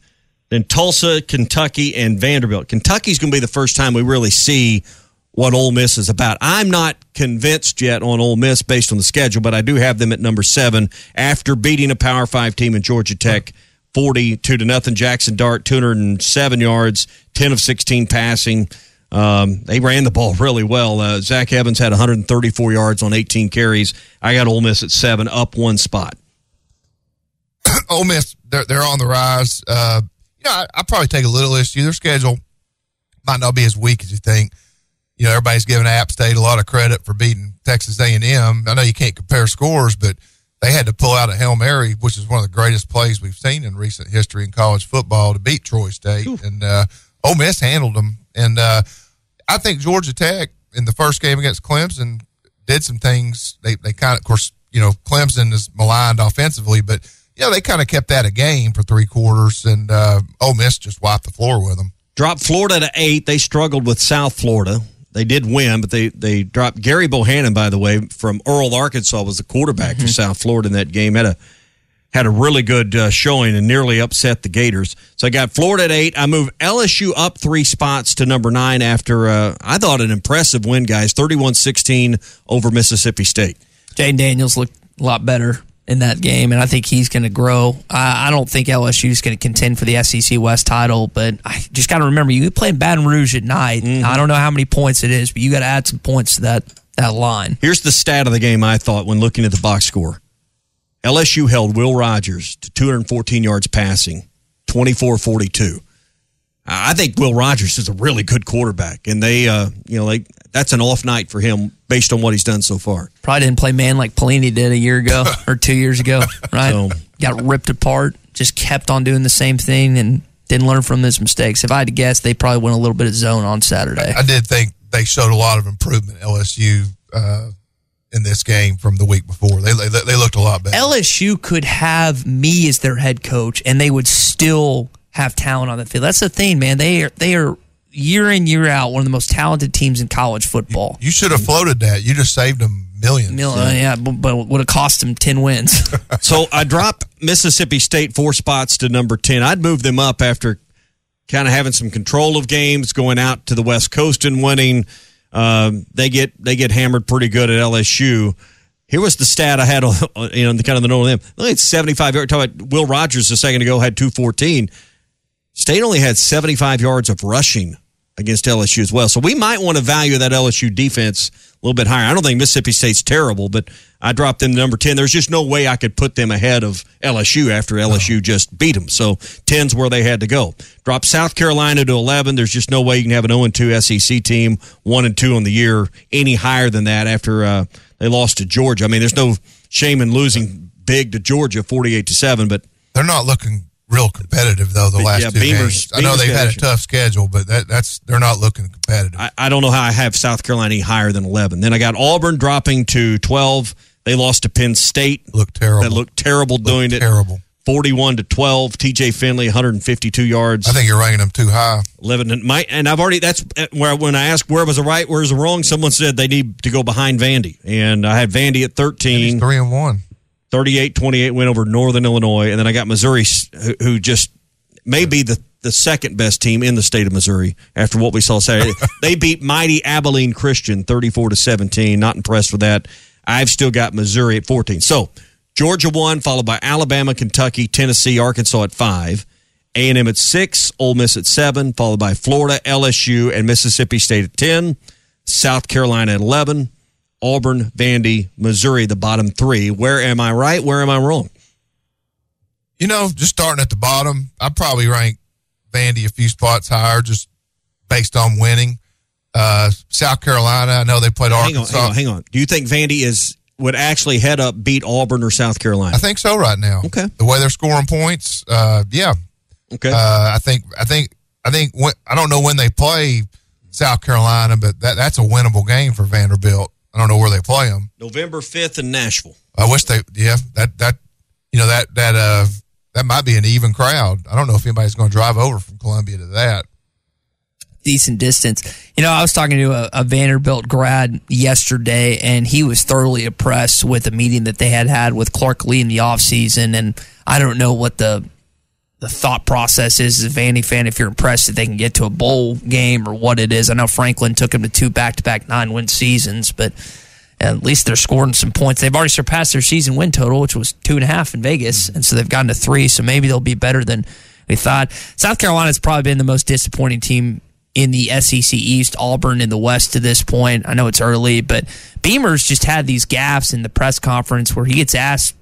Then Tulsa, Kentucky, and Vanderbilt. Kentucky's going to be the first time we really see what Ole Miss is about. I'm not convinced yet on Ole Miss based on the schedule, but I do have them at number seven after beating a Power Five team in Georgia Tech forty-two to nothing. Jackson Dart, two hundred seven yards, ten of sixteen passing. Um, they ran the ball really well. Uh, Zach Evans had one hundred thirty-four yards on eighteen carries. I got Ole Miss at seven, up one spot. Ole Miss, they're, they're on the rise. Uh, you know, I, I'll probably take a little issue. Their schedule might not be as weak as you think. You know, everybody's giving App State a lot of credit for beating Texas A and M. I know you can't compare scores, but they had to pull out a Hail Mary, which is one of the greatest plays we've seen in recent history in college football, to beat Troy State. Ooh. And uh, Ole Miss handled them. And uh, I think Georgia Tech in the first game against Clemson did some things. They they kind of, of course, you know, Clemson is maligned offensively, but, you know, they kind of kept that a game for three quarters, and uh, Ole Miss just wiped the floor with them. Dropped Florida to eight. They struggled with South Florida. They did win, but they, they dropped Gary Bohannon, by the way, from Earl, Arkansas, was the quarterback mm-hmm. for South Florida in that game. Had a had a really good uh, showing and nearly upset the Gators. So I got Florida at eight. I move L S U up three spots to number nine after, uh, I thought, an impressive win, guys, thirty-one sixteen over Mississippi State. Jayden Daniels looked a lot better in that game, and I think he's going to grow. I, I don't think L S U is going to contend for the S E C West title, but I just got to remember, you play in Baton Rouge at night. Mm-hmm. I don't know how many points it is, but you got to add some points to that, that line. Here's the stat of the game I thought when looking at the box score. L S U held Will Rogers to two hundred fourteen yards passing, twenty-four forty-two. I think Will Rogers is a really good quarterback, and they, uh, you know, like that's an off night for him based on what he's done so far. Probably didn't play man like Pelini did a year ago or two years ago, right? So, got ripped apart, just kept on doing the same thing, and didn't learn from his mistakes. If I had to guess, they probably went a little bit of zone on Saturday. I, I did think they showed a lot of improvement, L S U, uh, in this game from the week before. They, they they looked a lot better. L S U could have me as their head coach, and they would still have talent on the field. That's the thing, man. They are, they are year in, year out, one of the most talented teams in college football. You, you should have floated that. You just saved them millions. Million, so. Yeah, but, but would have cost them ten wins. So I dropped Mississippi State four spots to number ten. I'd move them up after kind of having some control of games, going out to the West Coast and winning. Um, they get they get hammered pretty good at L S U. Here was the stat I had on, on you know, the kind of the note of them. Look at seventy-five yards. Talk about Will Rogers a second ago had two fourteen. State only had seventy-five yards of rushing against L S U as well. So we might want to value that L S U defense a little bit higher. I don't think Mississippi State's terrible, but I dropped them to number ten. There's just no way I could put them ahead of L S U after L S U oh. just beat them. So ten's where they had to go. Drop South Carolina to eleven. There's just no way you can have an oh and two S E C team, one and two on the year, any higher than that after uh, they lost to Georgia. I mean, there's no shame in losing big to Georgia forty-eight to seven, but they're not looking real competitive, though, the last yeah, two Beamer's, games. I know Beamer's they've had a tough schedule, but that, that's they're not looking competitive. I, I don't know how I have South Carolina any higher than eleven. Then I got Auburn dropping to twelve. They lost to Penn State. Looked terrible. That looked terrible looked doing terrible. it. Terrible. forty-one to twelve. T J Finley, one hundred fifty-two yards. I think you're ranking them too high. eleven and my and I've already that's where when I asked where was the right, where's the wrong, someone said they need to go behind Vandy, and I had Vandy at thirteen. He's three and one. thirty-eight twenty-eight win over Northern Illinois, and then I got Missouri, who, who just may be the the second best team in the state of Missouri after what we saw Saturday. They beat mighty Abilene Christian thirty-four to seventeen. Not impressed with that. I've still got Missouri at fourteen. So Georgia one, followed by Alabama, Kentucky, Tennessee, Arkansas at five, A and M at six, Ole Miss at seven, followed by Florida, L S U, and Mississippi State at ten, South Carolina at eleven, Auburn, Vandy, Missouri, the bottom three. Where am I right? Where am I wrong? You know, just starting at the bottom, I probably rank Vandy a few spots higher just based on winning. Uh, South Carolina, I know they played Arkansas. Hang on, hang on, hang on. Do you think Vandy is... would actually head up, beat Auburn or South Carolina? I think so right now. Okay. The way they're scoring points, uh, yeah. Okay. Uh, I think I think I think when, I don't know when they play South Carolina, but that that's a winnable game for Vanderbilt. I don't know where they play them. November fifth in Nashville. I wish they yeah, that that you know that that uh that might be an even crowd. I don't know if anybody's going to drive over from Columbia to that. Decent distance. You know, I was talking to a, a Vanderbilt grad yesterday, and he was thoroughly impressed with a meeting that they had had with Clark Lee in the offseason, and I don't know what the the thought process is as a Vandy fan, if you're impressed that they can get to a bowl game or what it is. I know Franklin took him to two back-to-back nine-win seasons, but at least they're scoring some points. They've already surpassed their season win total, which was two and a half in Vegas, and so they've gotten to three, so maybe they'll be better than we thought. South Carolina's probably been the most disappointing team in the S E C East, Auburn in the West to this point. I know it's early, but Beamer's just had these gaffes in the press conference where he gets asked.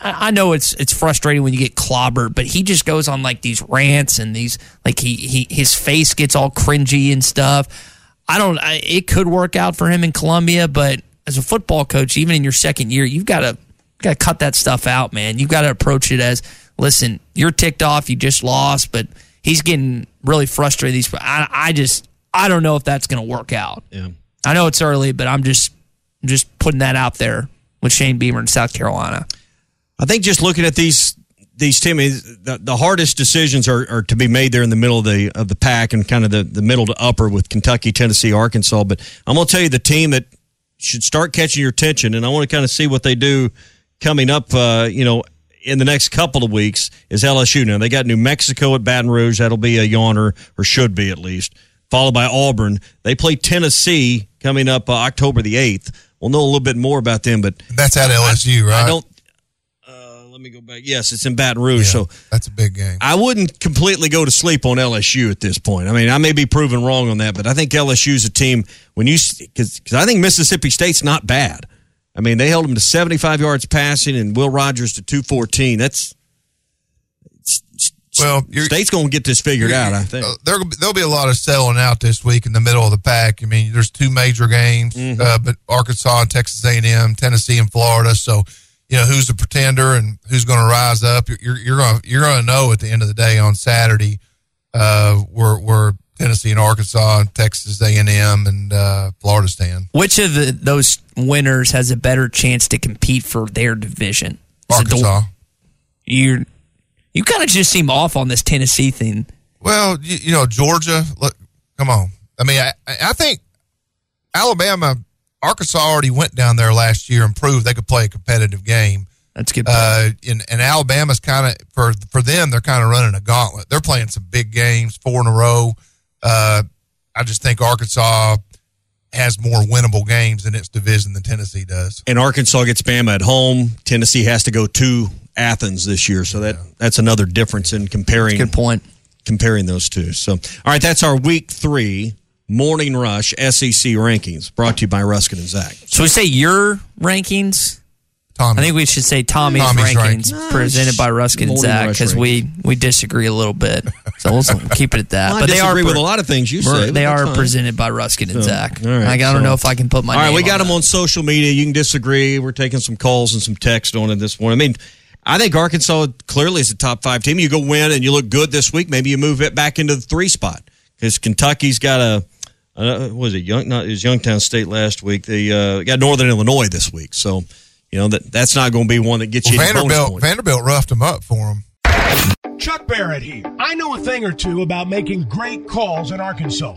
I know it's it's frustrating when you get clobbered, but he just goes on like these rants and these like he he his face gets all cringy and stuff. I don't. I, it could work out for him in Columbia, but as a football coach, even in your second year, you've got to got to cut that stuff out, man. You've got to approach it as, listen, you're ticked off, you just lost, but he's getting really frustrated. These, I, I just, I don't know if that's going to work out. Yeah, I know it's early, but I'm just, I'm just putting that out there with Shane Beamer in South Carolina. I think just looking at these these teams, the, the hardest decisions are, are to be made there in the middle of the of the pack and kind of the, the middle to upper with Kentucky, Tennessee, Arkansas. But I'm going to tell you the team that should start catching your attention, and I want to kind of see what they do coming up. Uh, you know. In the next couple of weeks is L S U. Now, they got New Mexico at Baton Rouge. That'll be a yawner, or should be at least, followed by Auburn. They play Tennessee coming up uh, October the eighth. We'll know a little bit more about them. But that's at L S U, right? I don't uh, – let me go back. Yes, it's in Baton Rouge. Yeah, so that's a big game. I wouldn't completely go to sleep on L S U at this point. I mean, I may be proven wrong on that, but I think L S U's a team when you – because I think Mississippi State's not bad. I mean, they held him to seventy-five yards passing and Will Rogers to two fourteen. That's well, State's going to get this figured out, I think. Uh, there, there'll be a lot of selling out this week in the middle of the pack. I mean, there's two major games, mm-hmm. uh, but Arkansas and Texas A and M, Tennessee and Florida. So, you know, who's the pretender and who's going to rise up? You're, you're, you're going you're going to know at the end of the day on Saturday uh, where where – Tennessee and Arkansas and Texas A and M and uh, Florida stand. Which of the, those winners has a better chance to compete for their division? Is Arkansas. You you kind of just seem off on this Tennessee thing. Well, you, you know, Georgia, look, come on. I mean, I, I think Alabama, Arkansas already went down there last year and proved they could play a competitive game. That's good. Uh, and, and Alabama's kind of, for, for them, they're kind of running a gauntlet. They're playing some big games, four in a row. Uh, I just think Arkansas has more winnable games in its division than Tennessee does. And Arkansas gets Bama at home. Tennessee has to go to Athens this year, so that, yeah. that's another difference in comparing. That's a good point. Comparing those two. So, all right, that's our Week Three Morning Rush S E C rankings, brought to you by Ruskin and Zach. Should we say your rankings? Tommy. I think we should say Tommy's, Tommy's rankings rank. presented by Ruskin and Zach, because we, we disagree a little bit. So we'll keep it at that. Well, but I they are pre- with a lot of things you say. They are fine. presented by Ruskin and so, Zach. Right, like, I don't so. know if I can put my. All name right, we got on them that. on social media. You can disagree. We're taking some calls and some text on it this morning. I mean, I think Arkansas clearly is a top five team. You go win and you look good this week. Maybe you move it back into the three spot because Kentucky's got a. a what was it? Young, not, it was Youngtown State last week. They uh, got Northern Illinois this week. So. You know, that that's not going to be one that gets well, you Vanderbilt, Vanderbilt roughed him up for him. Chuck Barrett here. I know a thing or two about making great calls in Arkansas.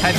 Have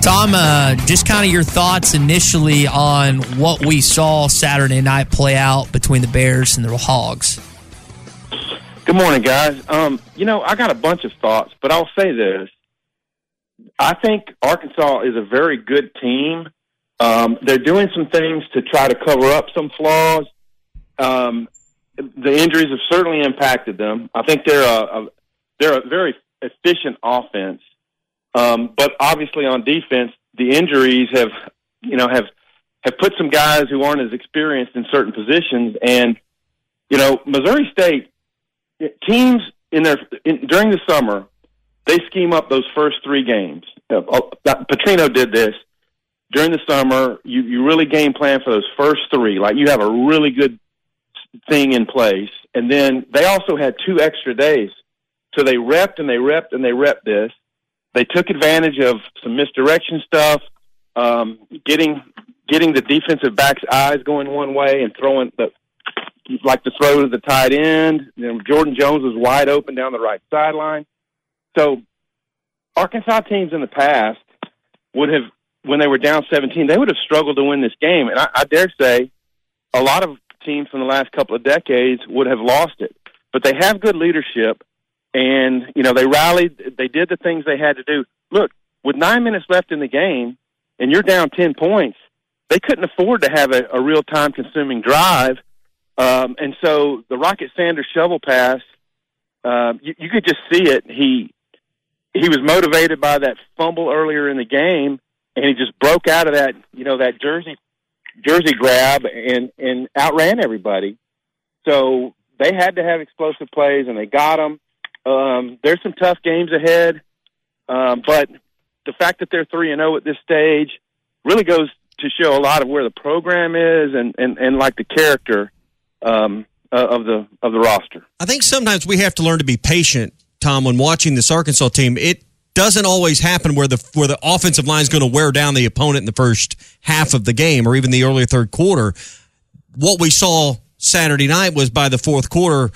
Tom, uh, just kind of your thoughts initially on what we saw Saturday night play out between the Bears and the Hogs. Good morning, guys. Um, you know, I got a bunch of thoughts, but I'll say this. I think Arkansas is a very good team. Um, they're doing some things to try to cover up some flaws. Um, the injuries have certainly impacted them. I think they're a, a they're a very efficient offense. Um, but obviously on defense, the injuries have, you know, have, have put some guys who aren't as experienced in certain positions. And, you know, Missouri State teams in their, in, during the summer, they scheme up those first three games. Uh, Petrino did this during the summer. You, you really game plan for those first three. Like you have a really good thing in place. And then they also had two extra days. So they repped and they repped and they repped this. They took advantage of some misdirection stuff, um, getting getting the defensive back's eyes going one way and throwing the like the throw to the tight end. You know, Jordan Jones was wide open down the right sideline. So Arkansas teams in the past would have, when they were down seventeen, they would have struggled to win this game. And I, I dare say a lot of teams from the last couple of decades would have lost it. But they have good leadership. And, you know, they rallied. They did the things they had to do. Look, with nine minutes left in the game and you're down ten points, they couldn't afford to have a, a real time-consuming drive. Um, and so the Rocket Sanders shovel pass, uh, you, you could just see it. He he was motivated by that fumble earlier in the game, and he just broke out of that, you know, that jersey jersey grab and, and outran everybody. So they had to have explosive plays, and they got them. Um, there's some tough games ahead, um, but the fact that they're three and oh at this stage really goes to show a lot of where the program is and, and, and like the character um, uh, of the of the roster. I think sometimes we have to learn to be patient, Tom, when watching this Arkansas team. It doesn't always happen where the where the offensive line is going to wear down the opponent in the first half of the game or even the early third quarter. What we saw Saturday night was by the fourth quarter,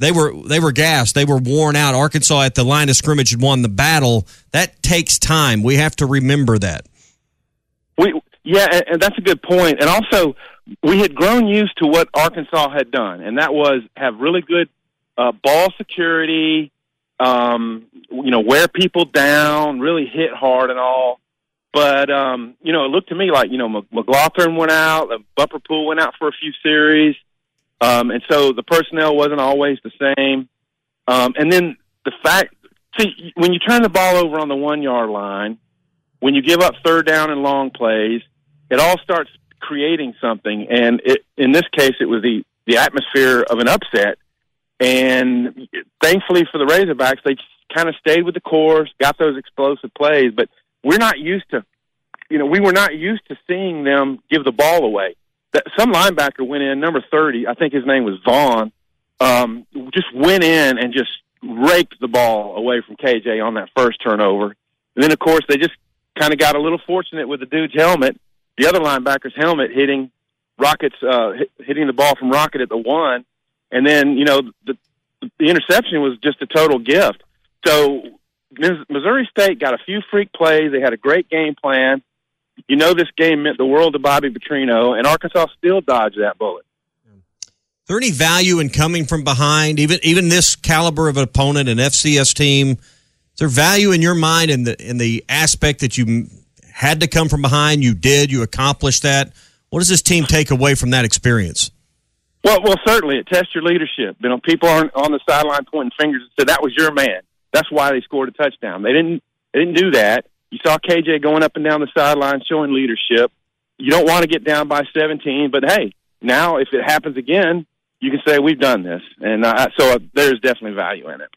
They were they were gassed. They were worn out. Arkansas at the line of scrimmage had won the battle. That takes time. We have to remember that. We yeah, and that's a good point. And also, we had grown used to what Arkansas had done, and that was have really good uh, ball security, um, you know, wear people down, really hit hard and all. But, um, you know, it looked to me like, you know, McLaughlin went out, Bumper Pool went out for a few series. Um, and so the personnel wasn't always the same. Um, and then the fact, see, when you turn the ball over on the one-yard line, when you give up third down and long plays, it all starts creating something. And it, in this case, it was the, the atmosphere of an upset. And thankfully for the Razorbacks, they kind of stayed with the course, got those explosive plays. But we're not used to, you know, we were not used to seeing them give the ball away. Some linebacker went in, number thirty, I think his name was Vaughn, um, just went in and just raked the ball away from K J on that first turnover. And then, of course, they just kind of got a little fortunate with the dude's helmet, the other linebacker's helmet hitting Rocket's, uh, hitting the ball from Rocket at the one. And then, you know, the, the interception was just a total gift. So Missouri State got a few freak plays. They had a great game plan. You know, this game meant the world to Bobby Petrino, and Arkansas still dodged that bullet. Is there any value in coming from behind, even even this caliber of an opponent, an F C S team, there value in your mind in the in the aspect that you had to come from behind? You did. You accomplished that. What does this team take away from that experience? Well, well, certainly it tests your leadership. You know, people aren't on the sideline pointing fingers and said that was your man. That's why they scored a touchdown. They didn't. They didn't do that. You saw K J going up and down the sideline showing leadership. You don't want to get down by seventeen, but hey, now if it happens again, you can say we've done this. And uh, so uh, there's definitely value in it.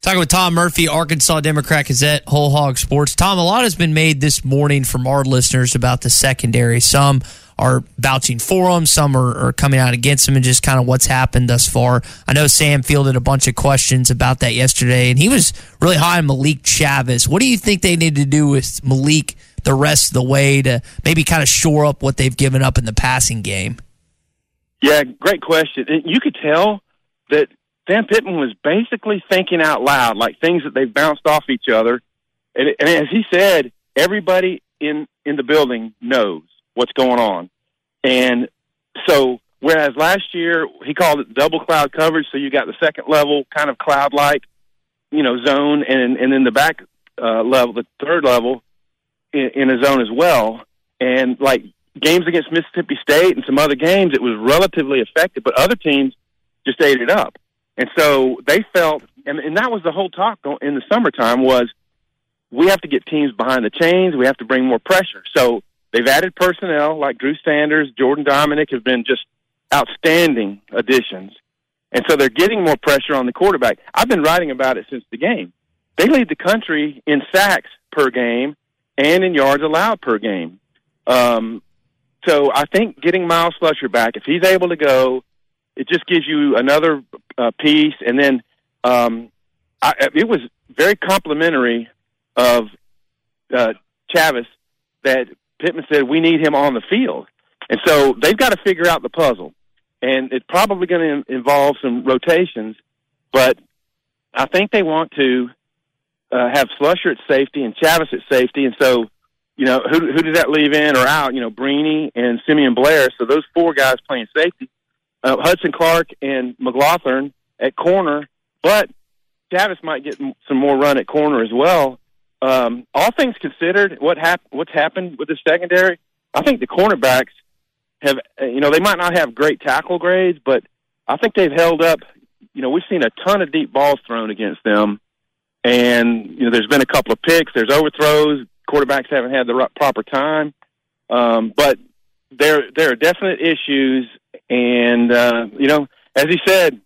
Talking with Tom Murphy, Arkansas Democrat Gazette, Whole Hog Sports. Tom, a lot has been made this morning from our listeners about the secondary. Some are vouching for them, some are, are coming out against them, and just kind of what's happened thus far. I know Sam fielded a bunch of questions about that yesterday, and he was really high on Malik Chavez. What do you think they need to do with Malik the rest of the way to maybe kind of shore up what they've given up in the passing game? Yeah, great question. You could tell that Sam Pittman was basically thinking out loud, like things that they bounced off each other. And, and as he said, everybody in, in the building knows what's going on. And so whereas last year he called it double cloud coverage, so you got the second level kind of cloud-like, you know, zone, and and then the back uh, level, the third level, in, in a zone as well. And like games against Mississippi State and some other games, it was relatively effective, but other teams just ate it up. And so they felt, and, and that was the whole talk in the summertime, was we have to get teams behind the chains. We have to bring more pressure. So they've added personnel like Drew Sanders, Jordan Dominick have been just outstanding additions. And so they're getting more pressure on the quarterback. I've been writing about it since the game. They lead the country in sacks per game and in yards allowed per game. Um, so I think getting Miles Slusher back, if he's able to go, it just gives you another uh, piece. And then um, I, it was very complimentary of uh, Chavez that Pittman said we need him on the field. And so they've got to figure out the puzzle. And it's probably going to involve some rotations. But I think they want to uh, have Slusher at safety and Chavez at safety. And so, you know, who, who did that leave in or out? You know, Breeny and Simeon Blair. So those four guys playing safety. Uh, Hudson Clark and McLaughlin at corner, but Davis might get m- some more run at corner as well. Um, all things considered, what hap- what's happened with the secondary, I think the cornerbacks have, you know, they might not have great tackle grades, but I think they've held up. You know, we've seen a ton of deep balls thrown against them, and, you know, there's been a couple of picks. There's overthrows. Quarterbacks haven't had the r- proper time. Um, but there, there are definite issues. And, uh, you know, as he said,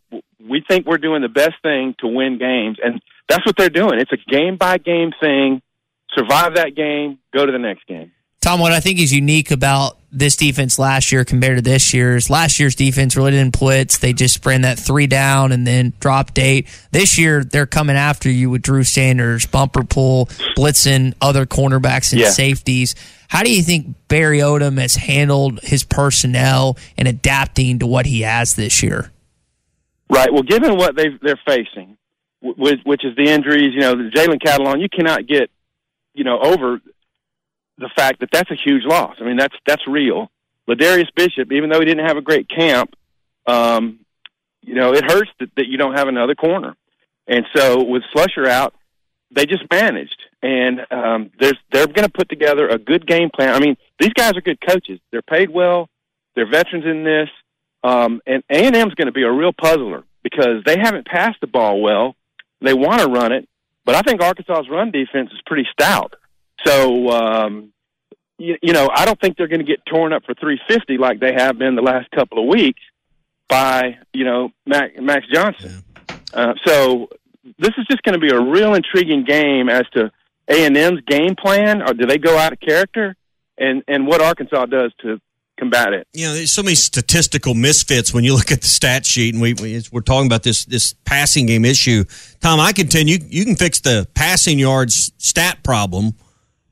we think we're doing the best thing to win games. And that's what they're doing. It's a game-by-game thing. Survive that game, go to the next game. Tom, what I think is unique about this defense last year compared to this year's, last year's defense really didn't blitz. They just ran that three down and then dropped eight. This year, they're coming after you with Drew Sanders, bumper pull, blitzing other cornerbacks and yeah. safeties. How do you think Barry Odom has handled his personnel and adapting to what he has this year? Right. Well, given what they've, they're facing, which is the injuries, you know, the Jalen Catalon, you cannot get, you know, over the fact that that's a huge loss. I mean, that's that's real. Ladarius Bishop, even though he didn't have a great camp, um, you know, it hurts that, that you don't have another corner. And so with Slusher out, they just managed. And um, there's, they're going to put together a good game plan. I mean, these guys are good coaches. They're paid well. They're veterans in this. Um, and A and M's going to be a real puzzler because they haven't passed the ball well. They want to run it. But I think Arkansas's run defense is pretty stout. So, um, you, you know, I don't think they're going to get torn up for three fifty like they have been the last couple of weeks by, you know, Mac, Max Johnson. Uh, so this is just going to be a real intriguing game as to A and M's game plan, or do they go out of character, and, and what Arkansas does to combat it. You know, there's so many statistical misfits when you look at the stat sheet, and we, we, we're talking about this this passing game issue. Tom, I contend you, you can fix the passing yards stat problem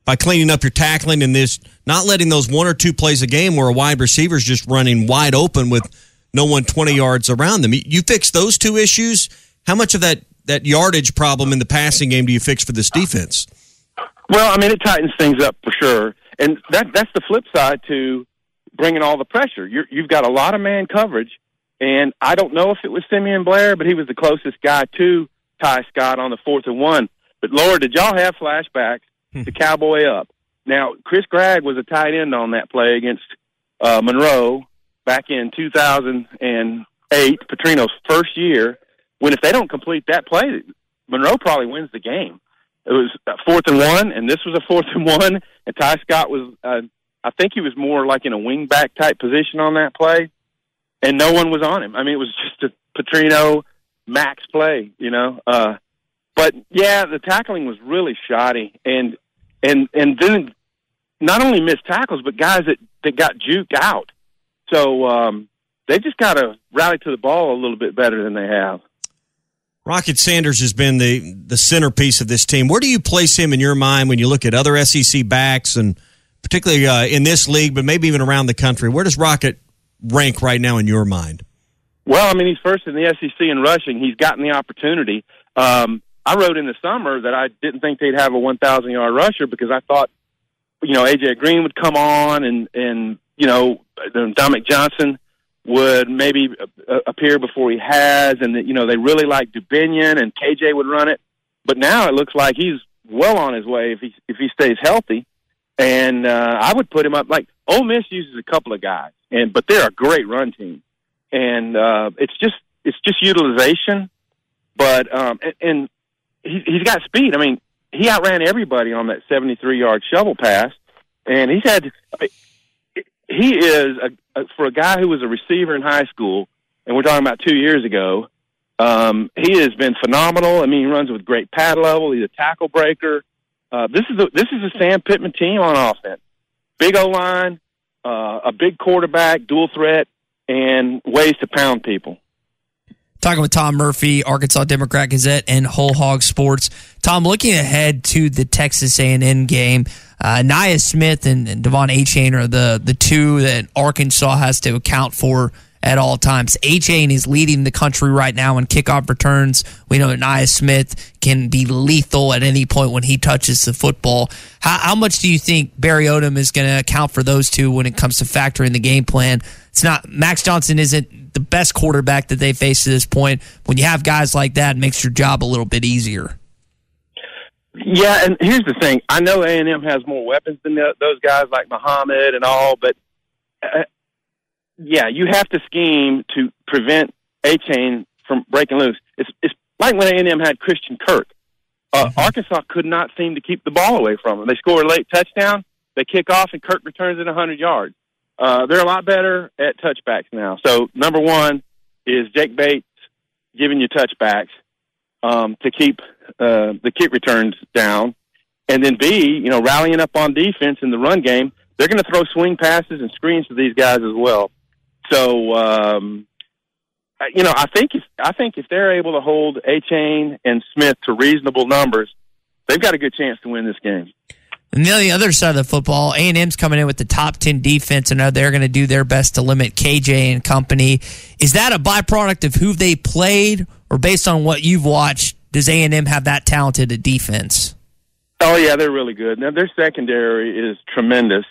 by cleaning up your tackling and this not letting those one or two plays a game where a wide receiver's just running wide open with no one twenty yards around them. You fix those two issues, how much of that, that yardage problem in the passing game do you fix for this defense? Well, I mean, it tightens things up for sure. And that that's the flip side to bringing all the pressure. You're, you've got a lot of man coverage, and I don't know if it was Simeon Blair, but he was the closest guy to Ty Scott on the fourth and one. But, Lord, did y'all have flashbacks to Cowboy Up? Now, Chris Gregg was a tight end on that play against uh, Monroe back in two thousand eight, Petrino's first year, when if they don't complete that play, Monroe probably wins the game. It was fourth and one, and this was a fourth and one, and Ty Scott was, uh, I think he was more like in a wingback type position on that play, and no one was on him. I mean, it was just a Petrino Max play, you know. Uh, but, yeah, the tackling was really shoddy, and and and then not only missed tackles, but guys that, that got juked out. So um, they just got to rally to the ball a little bit better than they have. Rocket Sanders has been the, the centerpiece of this team. Where do you place him in your mind when you look at other S E C backs, and particularly uh, in this league, but maybe even around the country? Where does Rocket rank right now in your mind? Well, I mean, he's first in the S E C in rushing. He's gotten the opportunity. Um, I wrote in the summer that I didn't think they'd have a one thousand yard rusher because I thought, you know, A J Green would come on and, and you know, Dominic Johnson would maybe appear before he has, and that, you know, they really like Dubinion and K J would run it, but now it looks like he's well on his way if he if he stays healthy, and uh, I would put him up. Like Ole Miss uses a couple of guys, and but they're a great run team, and uh, it's just it's just utilization, but um, and, and he, he's got speed. I mean, he outran everybody on that seventy-three yard shovel pass, and he's had. He is, a, a, for a guy who was a receiver in high school, and we're talking about two years ago, um, he has been phenomenal. I mean, he runs with great pad level. He's a tackle breaker. Uh, this is a, this is a Sam Pittman team on offense. Big O-line, uh, a big quarterback, dual threat, and ways to pound people. Talking with Tom Murphy, Arkansas Democrat Gazette and Whole Hog Sports. Tom, looking ahead to the Texas A and M game, uh, Ainias Smith and, and Devon Achane are the, the two that Arkansas has to account for at all times. Achane is leading the country right now in kickoff returns. We know that Ainias Smith can be lethal at any point when he touches the football. How, how much do you think Barry Odom is going to account for those two when it comes to factoring the game plan? It's not Max Johnson isn't the best quarterback that they face to this point. When you have guys like that, it makes your job a little bit easier. Yeah, and here's the thing. I know A and M has more weapons than those guys like Muhammad and all, but uh, yeah, you have to scheme to prevent Achane from breaking loose. It's, it's like when A and M had Christian Kirk. Uh, mm-hmm. Arkansas could not seem to keep the ball away from him. They score a late touchdown, they kick off, and Kirk returns it one hundred yards. Uh, they're a lot better at touchbacks now. So, number one is Jake Bates giving you touchbacks um, to keep uh, the kick returns down. And then, B, you know, rallying up on defense in the run game. They're going to throw swing passes and screens to these guys as well. So, um, you know, I think, if, I think if they're able to hold Achane and Smith to reasonable numbers, they've got a good chance to win this game. And then the other side of the football, A and M's coming in with the top ten defense, and they're going to do their best to limit K J and company. Is that a byproduct of who they played, or based on what you've watched, does A and M have that talented a defense? Oh, yeah, they're really good. Now, their secondary is tremendous.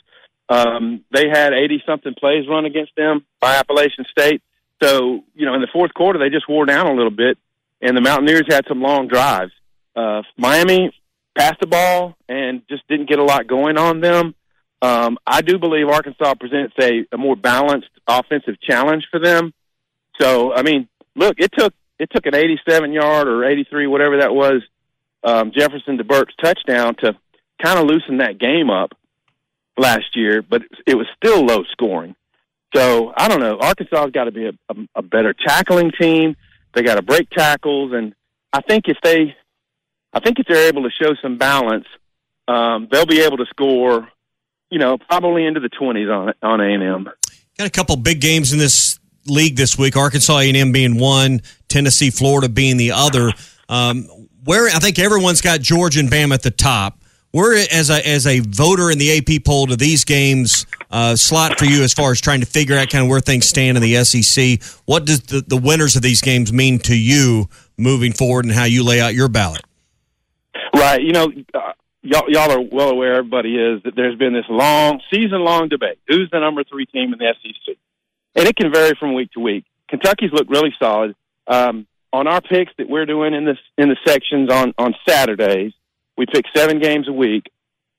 Um, they had eighty-something plays run against them by Appalachian State. So, you know, in the fourth quarter, they just wore down a little bit, and the Mountaineers had some long drives. Uh, Miami passed the ball and just didn't get a lot going on them. Um, I do believe Arkansas presents a, a more balanced offensive challenge for them. So, I mean, look, it took it took an eighty-seven yard or eighty-three, whatever that was, um, Jefferson to Burke's touchdown to kind of loosen that game up last year, but it was still low scoring. So, I don't know. Arkansas's got to be a, a, a better tackling team. They got to break tackles, and I think if they – I think if they're able to show some balance, um, they'll be able to score, you know, probably into the twenties on on A and M. Got a couple big games in this league this week, Arkansas A and M being one, Tennessee, Florida being the other. Um, where I think everyone's got Georgia and Bama at the top. Where, as a, as a voter in the A P poll, do these games uh, slot for you as far as trying to figure out kind of where things stand in the S E C? What does the, the winners of these games mean to you moving forward and how you lay out your ballot? Right, you know, uh, y'all, y'all are well aware, everybody is, that there's been this long, season-long debate. Who's the number three team in the S E C? And it can vary from week to week. Kentucky's looked really solid. Um, on our picks that we're doing in, this, in the sections on, on Saturdays, We pick seven games a week,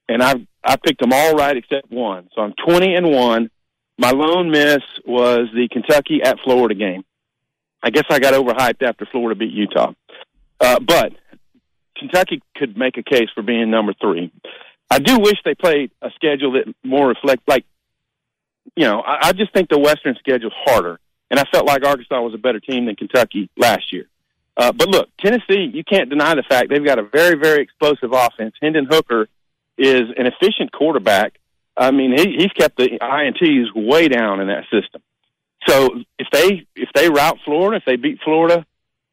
and I've I picked them all right except one. So I'm twenty and one. My lone miss was the Kentucky at Florida game. I guess I got overhyped after Florida beat Utah. Uh, but Kentucky could make a case for being number three. I do wish they played a schedule that more reflects, like, you know, I, I just think the Western schedule's harder. And I felt like Arkansas was a better team than Kentucky last year. Uh, but look, Tennessee, you can't deny the fact they've got a very, very explosive offense. Hendon Hooker is an efficient quarterback. I mean, he, he's kept the I N Ts way down in that system. So if they if they route Florida, if they beat Florida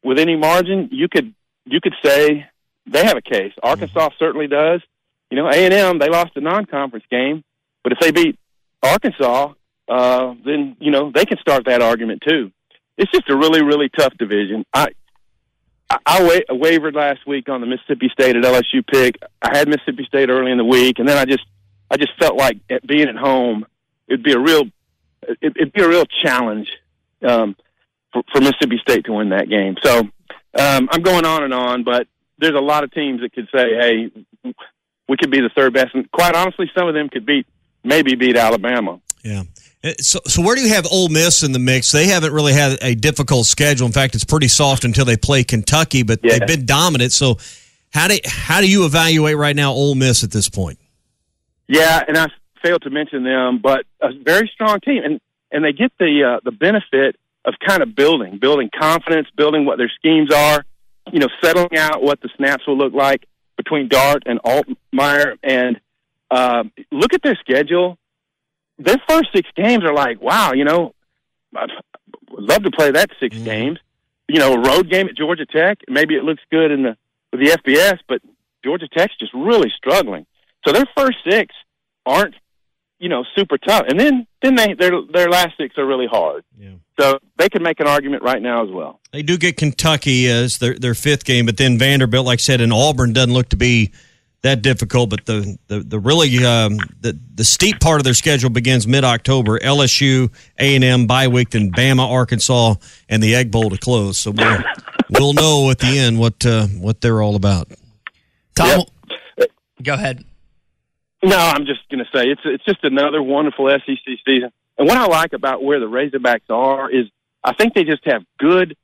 with any margin, you could you could say they have a case. Arkansas certainly does. You know, A and M, they lost a non-conference game, but if they beat Arkansas, uh, then you know they can start that argument too. It's just a really, really tough division. I. I wa- wavered last week on the Mississippi State at L S U pick. I had Mississippi State early in the week, and then I just, I just felt like at being at home, it'd be a real, it'd be a real challenge um, for, for Mississippi State to win that game. So um, I'm going on and on, but there's a lot of teams that could say, "Hey, we could be the third best," and quite honestly, some of them could beat, maybe beat Alabama. Yeah. So, so where do you have Ole Miss in the mix? They haven't really had a difficult schedule. In fact, it's pretty soft until they play Kentucky, but yeah. They've been dominant. So how do how do you evaluate right now Ole Miss at this point? Yeah, and I failed to mention them, but a very strong team, and and they get the uh, the benefit of kind of building, building confidence, building what their schemes are, you know, settling out what the snaps will look like between Dart and Altmaier, and uh, look at their schedule. Their first six games are like, wow, you know, I'd love to play that six mm-hmm. games. You know, a road game at Georgia Tech, maybe it looks good in the with the F B S, but Georgia Tech's just really struggling. So their first six aren't, you know, super tough. And then, then they their their last six are really hard. Yeah. So they can make an argument right now as well. They do get Kentucky as their, their fifth game, but then Vanderbilt, like I said, and Auburn doesn't look to be that difficult, but the the, the really um, the the steep part of their schedule begins mid-October. L S U, A and M, bye week, then Bama, Arkansas, and the Egg Bowl to close. So we'll, we'll know at the end what uh, what they're all about. Tom, yep. Go ahead. No, I'm just going to say it's it's just another wonderful S E C season. And what I like about where the Razorbacks are is I think they just have good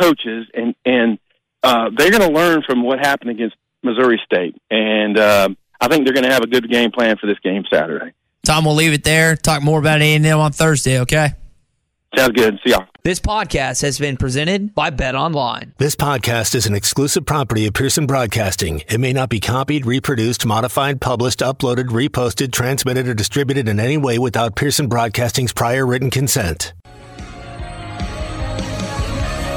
coaches, and and uh, they're going to learn from what happened against Missouri State, and uh, I think they're going to have a good game plan for this game Saturday. Tom, we'll leave it there. Talk more about A and M on Thursday, okay? Sounds good. See y'all. This podcast has been presented by BetOnline. This podcast is an exclusive property of Pearson Broadcasting. It may not be copied, reproduced, modified, published, uploaded, reposted, transmitted, or distributed in any way without Pearson Broadcasting's prior written consent.